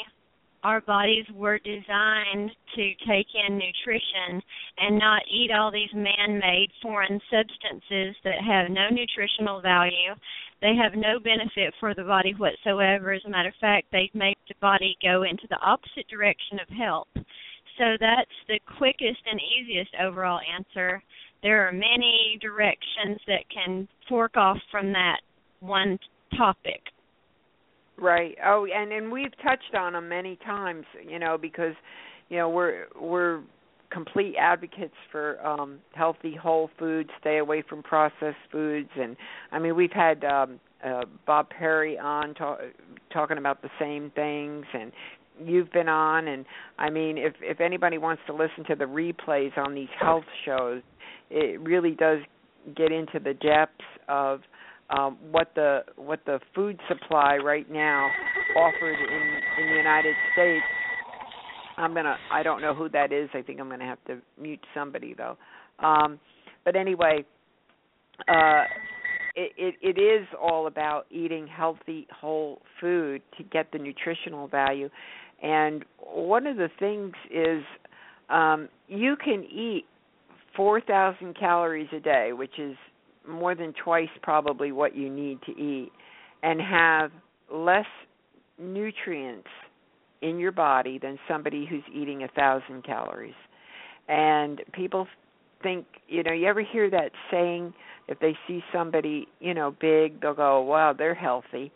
our bodies were designed to take in nutrition, and not eat all these man-made foreign substances that have no nutritional value. They have no benefit for the body whatsoever. As a matter of fact, they make the body go into the opposite direction of health. So that's the quickest and easiest overall answer. There are many directions that can fork off from that one topic. Right. Oh, and we've touched on them many times, because, we're complete advocates for healthy, whole foods, stay away from processed foods. And, we've had Bob Perry on talking about the same things, and you've been on. And, if anybody wants to listen to the replays on these health shows, it really does get into the depths of what the food supply right now offered in the United States. I don't know who that is. I think I'm gonna have to mute somebody though. But anyway, it is all about eating healthy whole food to get the nutritional value. And one of the things is you can eat 4,000 calories a day, which is more than twice probably what you need to eat, and have less nutrients in your body than somebody who's eating 1,000 calories. And people think, you ever hear that saying, if they see somebody, big, they'll go, wow, they're healthy.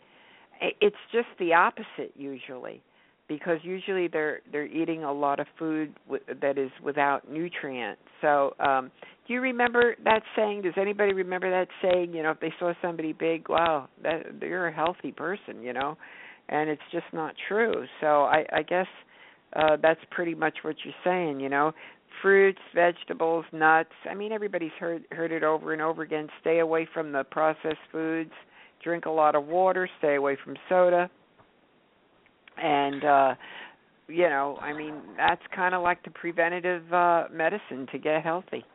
It's just the opposite usually, because usually they're eating a lot of food that is without nutrients. So do you remember that saying? Does anybody remember that saying, if they saw somebody big, wow, you're a healthy person, and it's just not true. So I guess that's pretty much what you're saying, fruits, vegetables, nuts. Everybody's heard it over and over again. Stay away from the processed foods, drink a lot of water, stay away from soda. And, that's kind of like the preventative medicine to get healthy.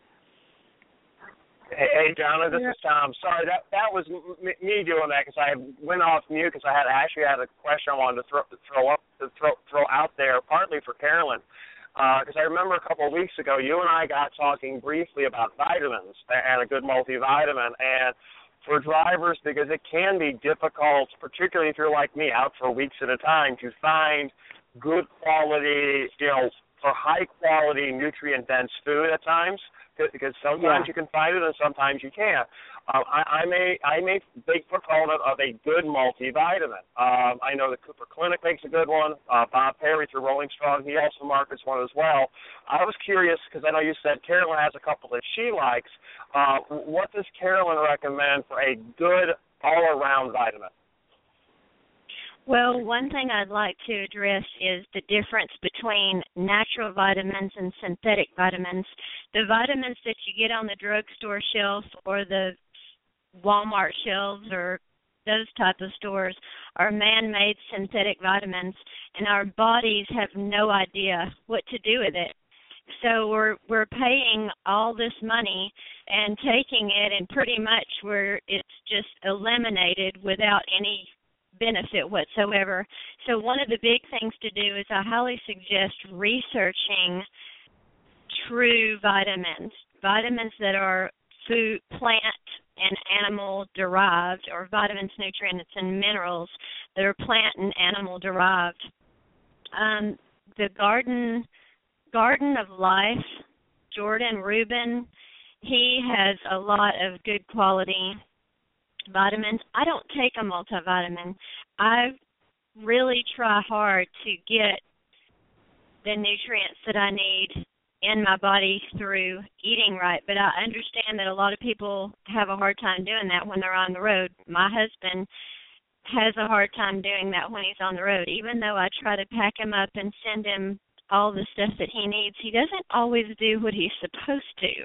Hey, Donna, this is Tom. Sorry, that was me doing that because I went off mute because I had a question I wanted to throw out there, partly for Carolyn. Because I remember a couple of weeks ago, you and I got talking briefly about vitamins and a good multivitamin. And for drivers, because it can be difficult, particularly if you're like me, out for weeks at a time, to find good quality, for high-quality, nutrient-dense food at times, because sometimes you can find it and sometimes you can't. I'm a big proponent of a good multivitamin. I know the Cooper Clinic makes a good one. Bob Perry through Rolling Strong, he also markets one as well. I was curious, because I know you said Carolyn has a couple that she likes. What does Carolyn recommend for a good all-around vitamin? Well, one thing I'd like to address is the difference between natural vitamins and synthetic vitamins. The vitamins that you get on the drugstore shelf or the Walmart shelves or those type of stores are man-made synthetic vitamins, and our bodies have no idea what to do with it. So we're paying all this money and taking it, and pretty much it's just eliminated without any benefit whatsoever. So one of the big things to do is I highly suggest researching true vitamins that are food, plant, and animal derived, or vitamins, nutrients, and minerals that are plant and animal derived. The Garden Garden of Life, Jordan Rubin. He has a lot of good quality vitamins. I don't take a multivitamin. I really try hard to get the nutrients that I need in my body through eating right, but I understand that a lot of people have a hard time doing that when they're on the road. My husband has a hard time doing that when he's on the road. Even though I try to pack him up and send him all the stuff that he needs, he doesn't always do what he's supposed to.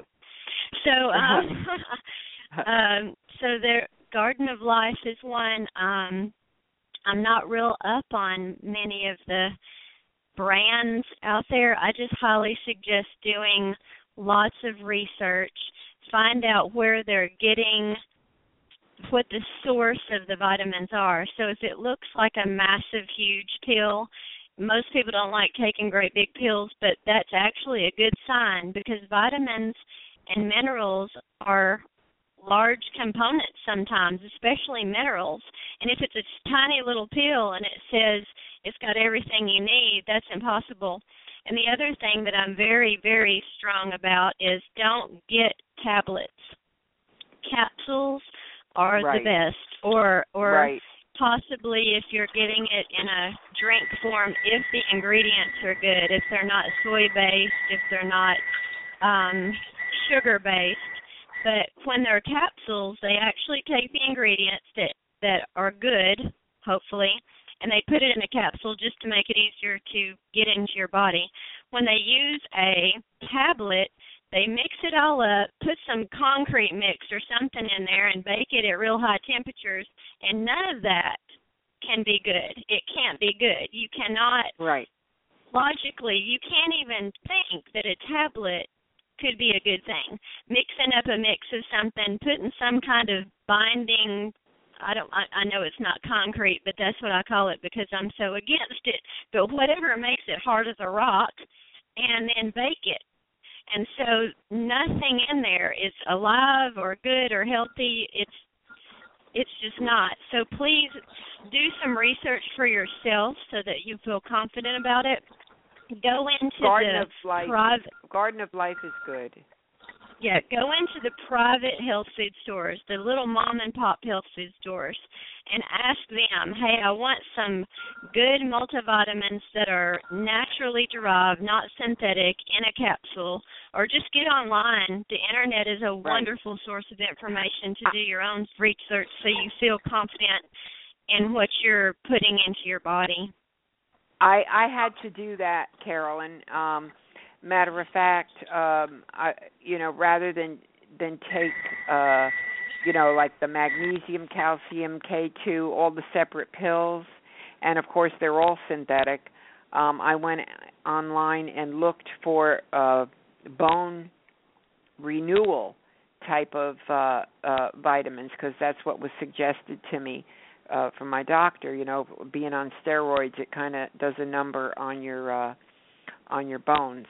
So, so the Garden of Life is one. I'm not real up on many of the brands out there. I just highly suggest doing lots of research. Find out where they're getting, what the source of the vitamins are. So if it looks like a massive, huge pill, most people don't like taking great big pills, but that's actually a good sign, because vitamins and minerals are large components sometimes, especially minerals. And if it's a tiny little pill and it says it's got everything you need, that's impossible. And the other thing that I'm very, very strong about is don't get tablets. Capsules are the best, or possibly if you're getting it in a drink form, if the ingredients are good, if they're not soy-based, if they're not sugar-based. But when they're capsules, they actually take the ingredients that are good, hopefully, and they put it in a capsule just to make it easier to get into your body. When they use a tablet, they mix it all up, put some concrete mix or something in there, and bake it at real high temperatures, and none of that can be good. It can't be good. You cannot, logically, you can't even think that a tablet could be a good thing. Mixing up a mix of something, putting some kind of binding, I know it's not concrete, but that's what I call it because I'm so against it, but whatever makes it hard as a rock, and then bake it. And so nothing in there is alive or good or healthy. It's just not. So please do some research for yourself so that you feel confident about it. Go into Garden of Life is good. Yeah, go into the private health food stores, the little mom and pop health food stores, and ask them, hey, I want some good multivitamins that are naturally derived, not synthetic, in a capsule, or just get online. The Internet is a wonderful source of information to do your own research so you feel confident in what you're putting into your body. I had to do that, Carolyn. Matter of fact, rather than take, like the magnesium, calcium, K2, all the separate pills, and of course they're all synthetic, I went online and looked for bone renewal type of vitamins, because that's what was suggested to me from my doctor. You know, being on steroids, it kind of does a number on your bones.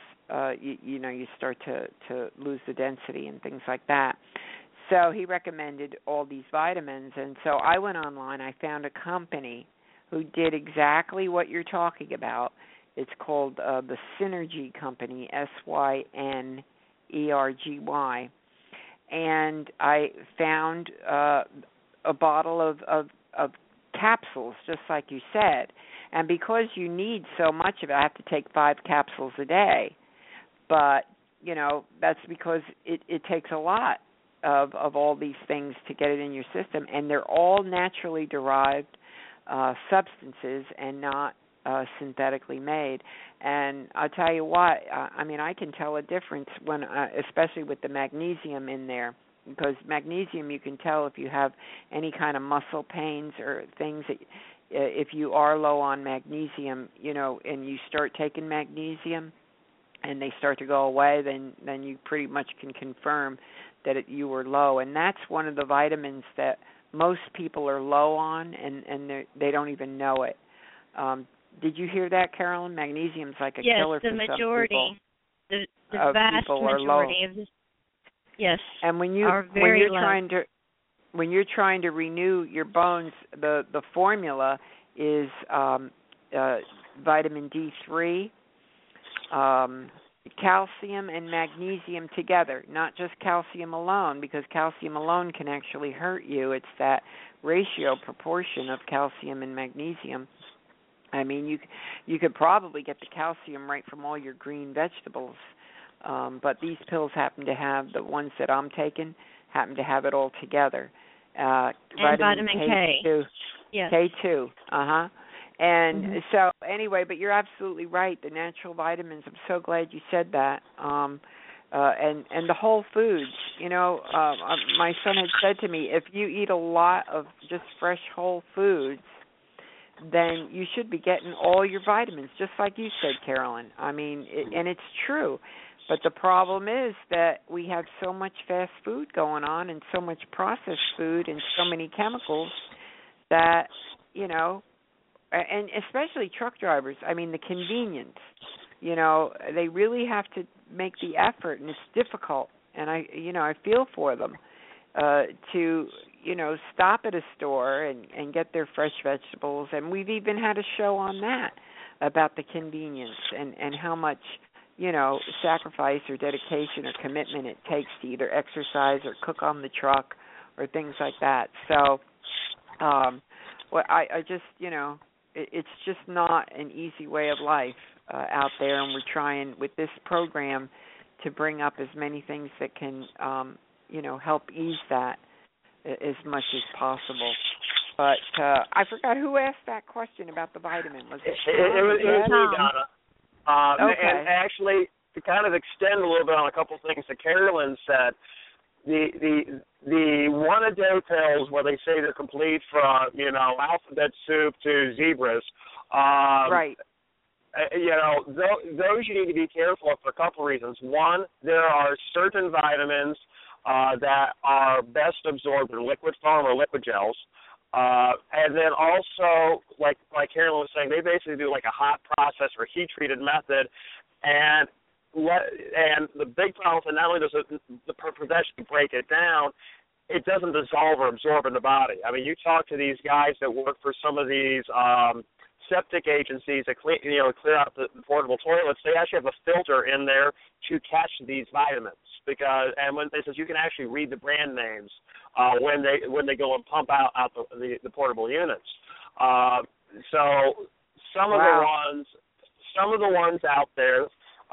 You start to lose the density and things like that. So he recommended all these vitamins, and so I went online. I found a company who did exactly what you're talking about. It's called the Synergy Company, Synergy, and I found a bottle of capsules, just like you said. And because you need so much of it, I have to take 5 capsules a day. But, that's because it takes a lot of all these things to get it in your system. And they're all naturally derived substances and not synthetically made. And I'll tell you what, I can tell a difference, when, especially with the magnesium in there. Because magnesium, you can tell if you have any kind of muscle pains or things that... If you are low on magnesium, and you start taking magnesium and they start to go away, then you pretty much can confirm that you were low. And that's one of the vitamins that most people are low on, and they don't even know it. Did you hear that, Carolyn? Magnesium's like a killer for some people. Yes, the vast majority of this. Yes, and when you're trying to renew your bones, the formula is vitamin D3, calcium and magnesium together, not just calcium alone, because calcium alone can actually hurt you. It's that ratio proportion of calcium and magnesium. I mean, you could probably get the calcium right from all your green vegetables, but these pills happen to have, the ones that I'm taking, happen to have it all together. And vitamin K. K2. Yes. K2, uh-huh. And mm-hmm. So anyway, but you're absolutely right, the natural vitamins. I'm so glad you said that. And the whole foods, you know, my son had said to me, if you eat a lot of just fresh whole foods, then you should be getting all your vitamins, just like you said, Carolyn. I mean, and it's true. But the problem is that we have so much fast food going on and so much processed food and so many chemicals that, you know, and especially truck drivers, I mean, the convenience, you know, they really have to make the effort, and it's difficult. And I feel for them to, you know, stop at a store and get their fresh vegetables. And we've even had a show on that about the convenience and how much, you know, sacrifice or dedication or commitment it takes to either exercise or cook on the truck or things like that. So, well, I just, you know, it's just not an easy way of life out there, and we're trying with this program to bring up as many things that can, you know, help ease that as much as possible. But I forgot who asked that question about the vitamin. Was it? It was me, Donna. Okay. And actually, to kind of extend a little bit on a couple things that Carolyn said, the one-a-day pills where they say they're complete from, you know, alphabet soup to zebras, right? You know, those you need to be careful of for a couple reasons. One, there are certain vitamins that are best absorbed in liquid form or liquid gels. And then also, like Carolyn was saying, they basically do like a hot process or heat-treated method. And the big problem is that not only does the profession break it down, it doesn't dissolve or absorb in the body. I mean, you talk to these guys that work for some of these septic agencies that clear out the portable toilets. They actually have a filter in there to catch these vitamins. And when they says you can actually read the brand names when they go and pump out the portable units. So some of the ones out there,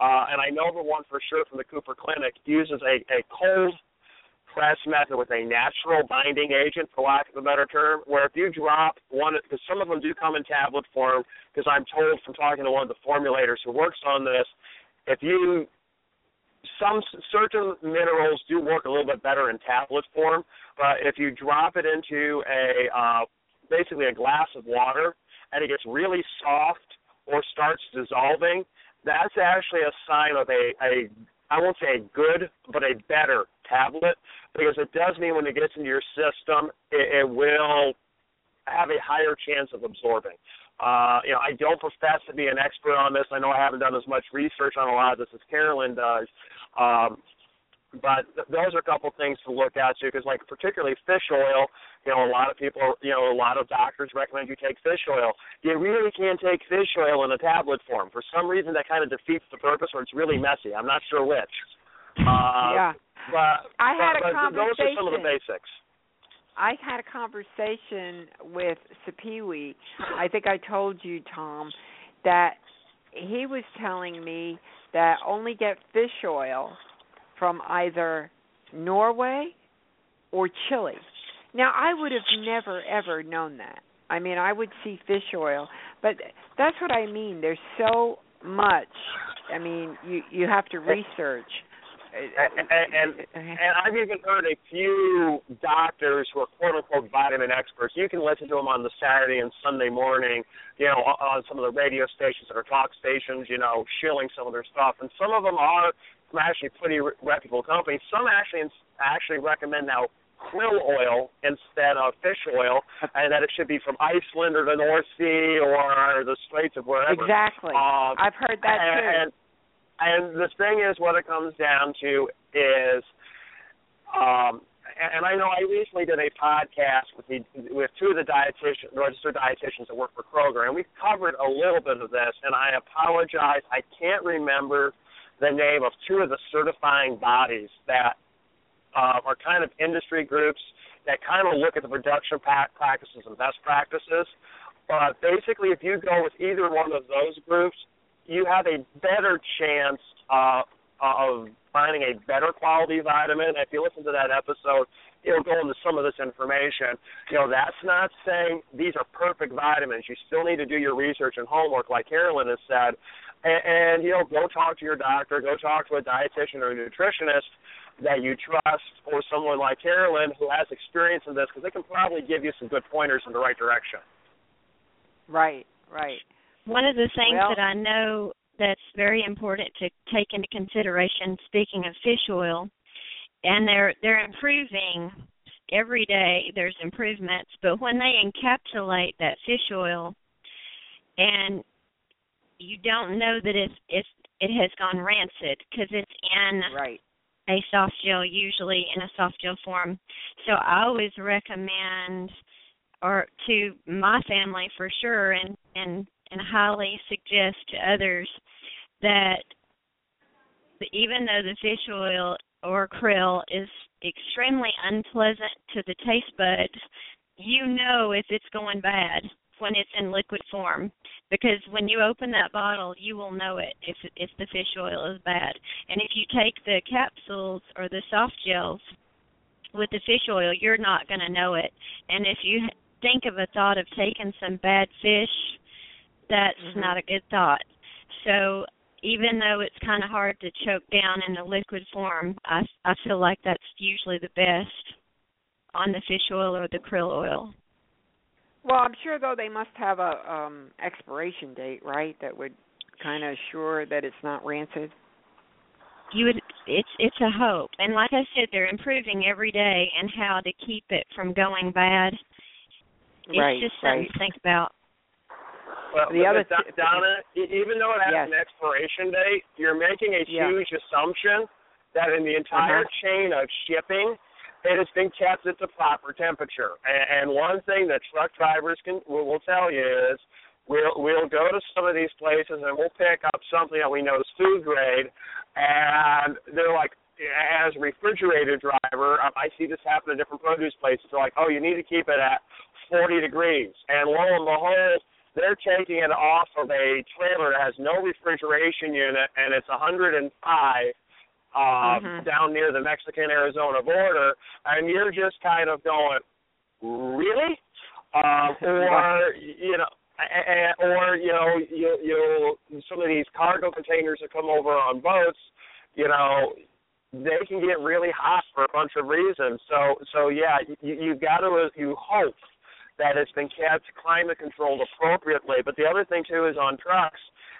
and I know the one for sure from the Cooper Clinic uses a cold press method with a natural binding agent, for lack of a better term, where if you drop one, because some of them do come in tablet form, because I'm told from talking to one of the formulators who works on this, some certain minerals do work a little bit better in tablet form, but if you drop it into basically a glass of water and it gets really soft or starts dissolving, that's actually a sign of a I won't say a good, but a better tablet, because it does mean when it gets into your system, it will have a higher chance of absorbing. You know, I don't profess to be an expert on this. I know I haven't done as much research on a lot of this as Carolyn does, but those are a couple things to look at too. Because, like, particularly fish oil, you know, a lot of people, you know, a lot of doctors recommend you take fish oil. You really can't take fish oil in a tablet form. For some reason, that kind of defeats the purpose, or it's really messy. I'm not sure which. Yeah, but I had a conversation. Those are some of the basics. I had a conversation with Sapiwi, I think I told you, Tom, that he was telling me that only get fish oil from either Norway or Chile. Now, I would have never, ever known that. I mean, I would see fish oil, but that's what I mean. There's so much. I mean, you have to research. And I've even heard a few doctors who are quote-unquote vitamin experts. You can listen to them on the Saturday and Sunday morning, you know, on some of the radio stations or talk stations, you know, shilling some of their stuff. And some of them are from actually pretty reputable companies. Some actually recommend now krill oil instead of fish oil, and that it should be from Iceland or the North Sea or the Straits of wherever. Exactly. I've heard that too. And the thing is, what it comes down to is, and I know I recently did a podcast with two of the registered dietitians that work for Kroger, and we covered a little bit of this, and I apologize. I can't remember the name of two of the certifying bodies that are kind of industry groups that kind of look at the production practices and best practices. But basically, if you go with either one of those groups, you have a better chance of finding a better quality vitamin. If you listen to that episode, it'll go into some of this information. You know, that's not saying these are perfect vitamins. You still need to do your research and homework, like Carolyn has said. And you know, go talk to your doctor, go talk to a dietitian or a nutritionist that you trust, or someone like Carolyn who has experience in this, because they can probably give you some good pointers in the right direction. Right, right. One of the things that I know that's very important to take into consideration, speaking of fish oil, and they're improving every day. There's improvements, but when they encapsulate that fish oil, and you don't know that it has gone rancid because it's in a soft gel, usually in a soft gel form. So I always recommend, or to my family for sure, and highly suggest to others that even though the fish oil or krill is extremely unpleasant to the taste buds, you know if it's going bad when it's in liquid form, because when you open that bottle, you will know it if the fish oil is bad. And if you take the capsules or the soft gels with the fish oil, you're not going to know it. And if you think of a thought of taking some bad fish, that's not a good thought. So even though it's kind of hard to choke down in the liquid form, I feel like that's usually the best on the fish oil or the krill oil. Well, I'm sure, though, they must have a expiration date, right, that would kind of assure that it's not rancid? It's a hope. And like I said, they're improving every day and how to keep it from going bad. It's just something to think about. Well, the other Donna, even though it has an expiration date, you're making a huge assumption that in the entire chain of shipping, it has been kept at the proper temperature. And one thing that truck drivers will tell you is we'll go to some of these places and we'll pick up something that we know is food grade, and they're like, as a refrigerated driver, I see this happen at different produce places. They're like, oh, you need to keep it at 40 degrees. And lo and behold, they're taking it off of a trailer that has no refrigeration unit, and it's 105 down near the Mexican-Arizona border, and you're just kind of going, really? Or some of these cargo containers that come over on boats, you know, they can get really hot for a bunch of reasons. So you hope that it's been kept climate controlled appropriately. But the other thing, too, is on trucks,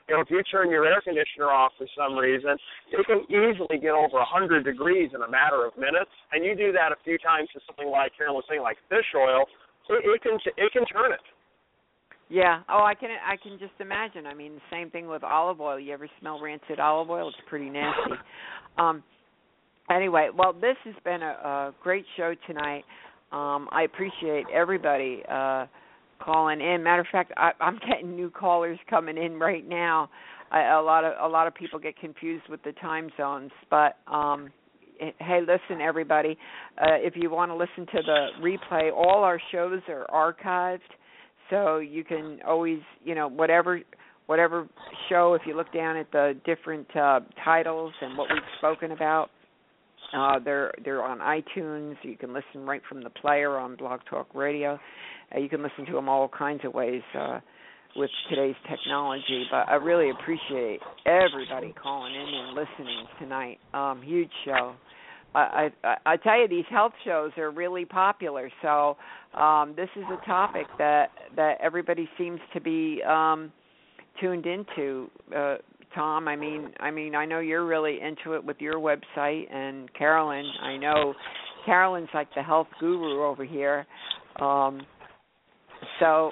you know, if you turn your air conditioner off for some reason, it can easily get over 100 degrees in a matter of minutes. And you do that a few times to something like Carolyn was saying, like fish oil, it can turn it. Yeah. Oh, I can just imagine. I mean, the same thing with olive oil. You ever smell rancid olive oil? It's pretty nasty. Anyway, well, this has been a great show tonight. I appreciate everybody calling in. Matter of fact, I'm getting new callers coming in right now. A lot of people get confused with the time zones, but hey, listen, everybody. If you want to listen to the replay, all our shows are archived, so you can always, you know, whatever show. If you look down at the different titles and what we've spoken about. They're on iTunes. You can listen right from the player on Blog Talk Radio. You can listen to them all kinds of ways with today's technology. But I really appreciate everybody calling in and listening tonight. Huge show. I tell you, these health shows are really popular. So this is a topic that everybody seems to be tuned into. Tom, I mean, I know you're really into it with your website, and Carolyn, I know Carolyn's like the health guru over here. So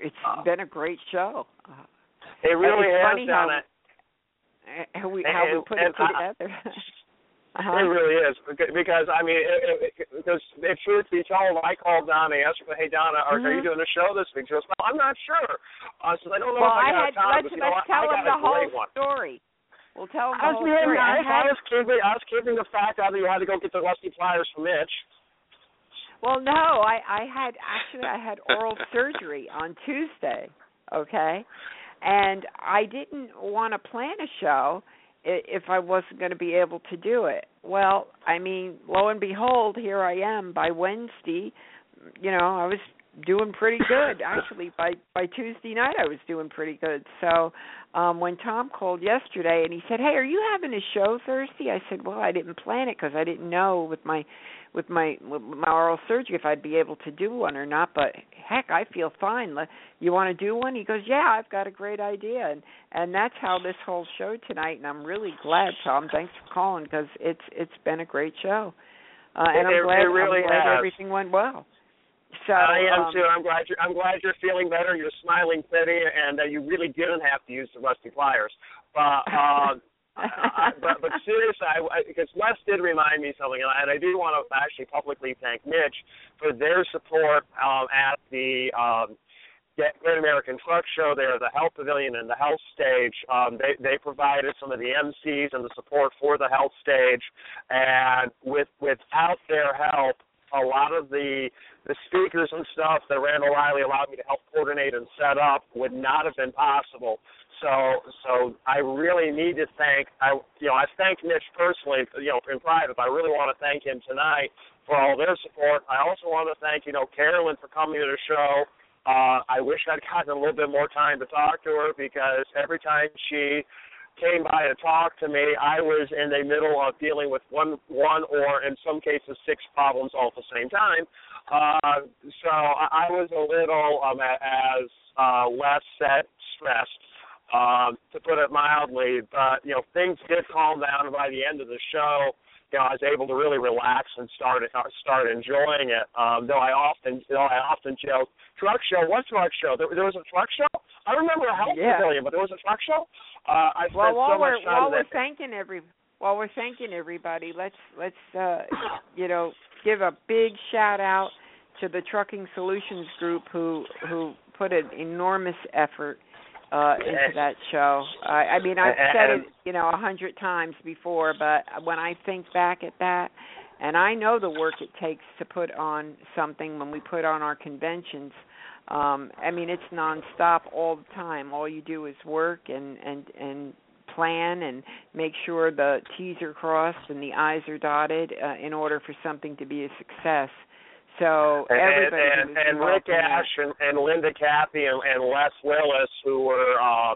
it's been a great show. It really has, Donna. How we put it together. It really is, because I mean, because if truth be told, I called Donna yesterday. Hey, Donna, are you doing a show this week? She goes, well, I'm not sure. So I don't know if I got time. Let's tell him the whole story. We'll tell them the whole story. I was keeping the fact that you had to go get the rusty pliers from Mitch. Well, no, I had oral surgery on Tuesday, okay? And I didn't want to plan a show if I wasn't going to be able to do it. Well, I mean, lo and behold, here I am by Wednesday. You know, I was doing pretty good. Actually, by Tuesday night, I was doing pretty good. So when Tom called yesterday and he said, "Hey, are you having a show Thursday?" I said, "Well, I didn't plan it because I didn't know with my oral surgery if I'd be able to do one or not. But heck, I feel fine. You want to do one?" He goes, "Yeah, I've got a great idea." And that's how this whole show tonight. And I'm really glad, Tom. Thanks for calling because it's been a great show. And I'm glad everything went well. So, I am too. I'm glad you're feeling better. You're smiling plenty, and you really didn't have to use the rusty pliers. But seriously, because Les did remind me something, and I do want to actually publicly thank Mitch for their support at the Great American Truck Show there, the Health Pavilion and the Health Stage. They provided some of the MCs and the support for the Health Stage, and without their help, a lot of the speakers and stuff that Randall Riley allowed me to help coordinate and set up would not have been possible. So I really need to I thank Mitch personally, in private, but I really want to thank him tonight for all their support. I also want to thank, Carolyn for coming to the show. I wish I'd gotten a little bit more time to talk to her because every time she came by to talk to me, I was in the middle of dealing with one or, in some cases, six problems all at the same time. So I was a little, as Les said, stressed, to put it mildly. But, things did calm down, and by the end of the show, I was able to really relax and start enjoying it. Though I often joke, truck show, what truck show? There was a truck show? I remember a health pavilion, but there was a truck show. While we're thanking everybody, let's give a big shout out to the Trucking Solutions Group who put an enormous effort into that show. I mean, I've said it, 100 times before, but when I think back at that, and I know the work it takes to put on something when we put on our conventions, I mean, it's nonstop all the time. All you do is work and plan and make sure the T's are crossed and the I's are dotted in order for something to be a success. So everybody and Rick Ash and Linda Cappy and Les Willis, who were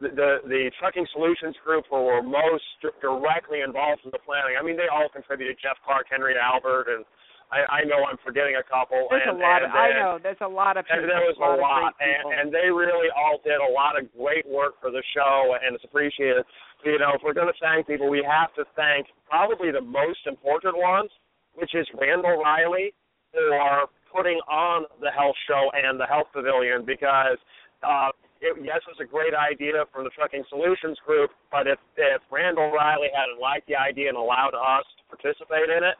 the Trucking Solutions Group, who were most directly involved in the planning. I mean, they all contributed. Jeff Clark, Henry Albert, and I know I'm forgetting a couple. There's a lot of people. There was a lot. And they really all did a lot of great work for the show, and it's appreciated. If we're going to thank people, we have to thank probably the most important ones, which is Randall Riley, who are putting on the health show and the health pavilion because, it was a great idea from the Trucking Solutions Group, but if Randall Riley hadn't liked the idea and allowed us to participate in it,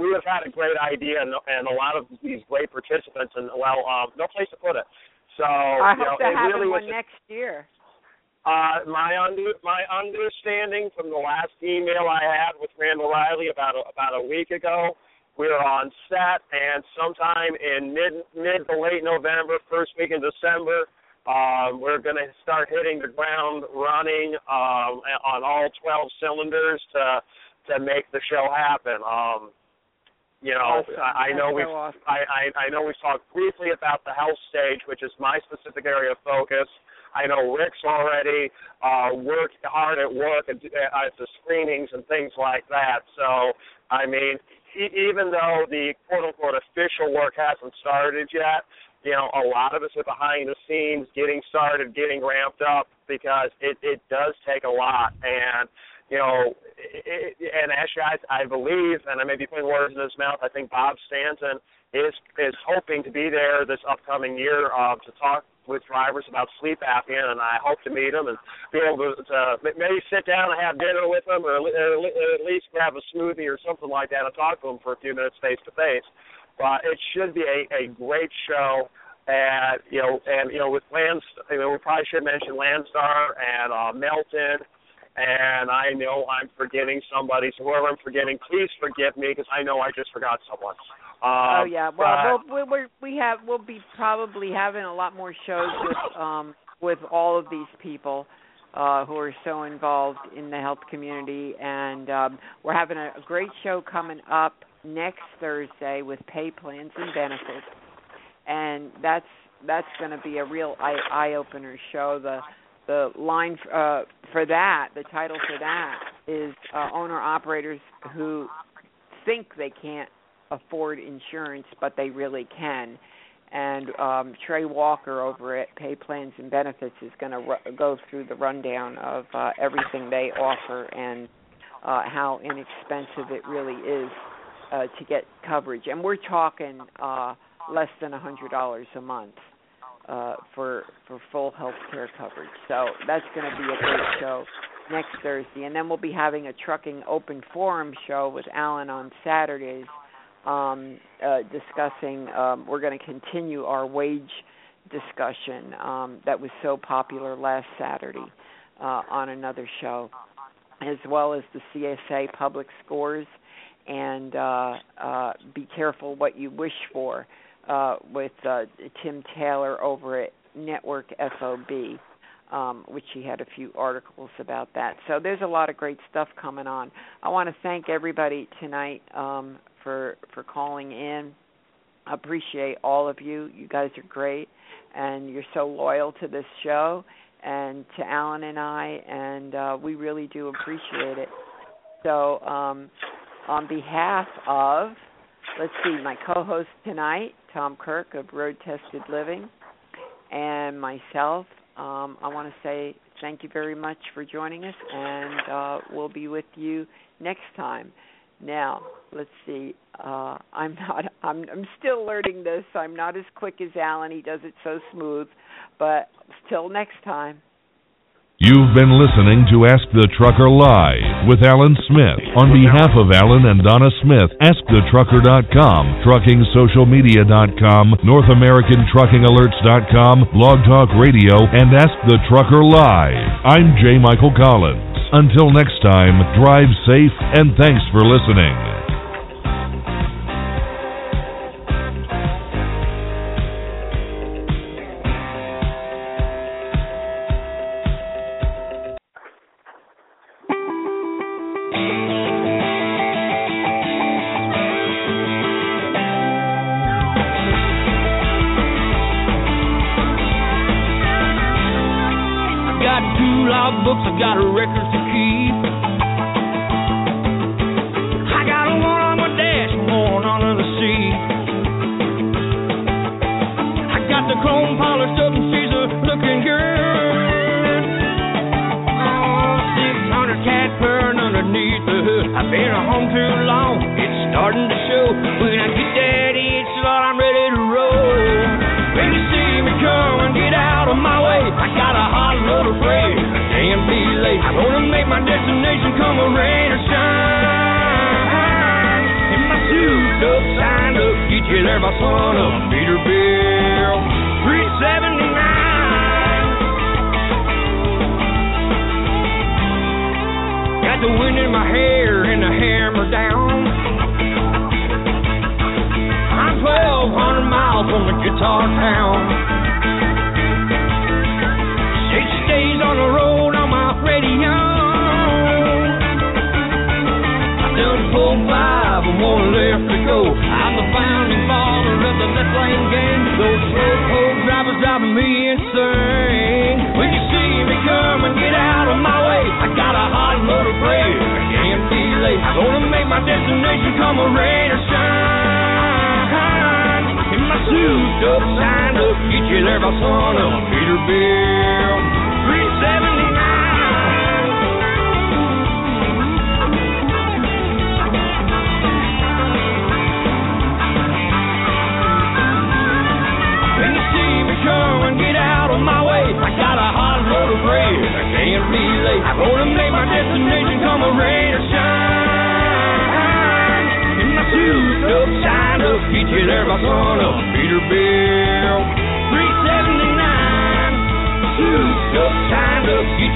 we would have had a great idea and a lot of these great participants and, no place to put it. So I hope to have really one next year. My understanding from the last email I had with Randall Riley about a week ago, we were on set, and sometime in mid to late November, first week in December, we're going to start hitting the ground running on all 12 cylinders to make the show happen. Awesome. I know we've talked briefly about the health stage, which is my specific area of focus. I know Rick's already worked hard at work at the screenings and things like that. So, I mean, even though the quote-unquote official work hasn't started yet, a lot of us are behind the scenes getting started, getting ramped up, because it does take a lot. And, and actually I believe, and I may be putting words in his mouth, I think Bob Stanton is hoping to be there this upcoming year to talk with drivers about sleep apnea, and I hope to meet him and be able to maybe sit down and have dinner with him, or at least grab a smoothie or something like that and talk to him for a few minutes face-to-face. But it should be a great show. And, with Landstar, we probably should mention Landstar and Melton and I know I'm forgetting somebody. So whoever I'm forgetting, please forgive me because I know I just forgot someone. Well, we'll be probably having a lot more shows with all of these people who are so involved in the health community, and we're having a great show coming up next Thursday with Pay Plans and Benefits, and that's going to be a real eye-opener show. The line for that, the title for that is owner-operators who think they can't afford insurance, but they really can. And Trey Walker over at Pay Plans and Benefits is going to go through the rundown of everything they offer and how inexpensive it really is to get coverage. And we're talking less than $100 a month for full health care coverage. So that's going to be a great show next Thursday. And then we'll be having a trucking open forum show with Alan on Saturdays, discussing, we're going to continue our wage discussion that was so popular last Saturday on another show, as well as the CSA public scores and be careful what you wish for with Tim Taylor over at Network FOB, which he had a few articles about that. So there's a lot of great stuff coming on. I want to thank everybody tonight for calling in. I appreciate all of you. You guys are great, and you're so loyal to this show and to Alan and I, and we really do appreciate it. So on behalf of, my co-host tonight, Tom Kyrk of Road Tested Living, and myself, I want to say thank you very much for joining us, and we'll be with you next time. Now, let's see. I'm still learning this. I'm not as quick as Alan. He does it so smooth. But till next time. You've been listening to Ask the Trucker Live with Alan Smith. On behalf of Alan and Donna Smith, AskTheTrucker.com, TruckingSocialMedia.com, NorthAmericanTruckingAlerts.com, Blog Talk Radio, and Ask the Trucker Live. I'm J. Michael Collins. Until next time, drive safe, and thanks for listening.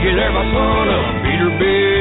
get there by sun up, Peterbilt.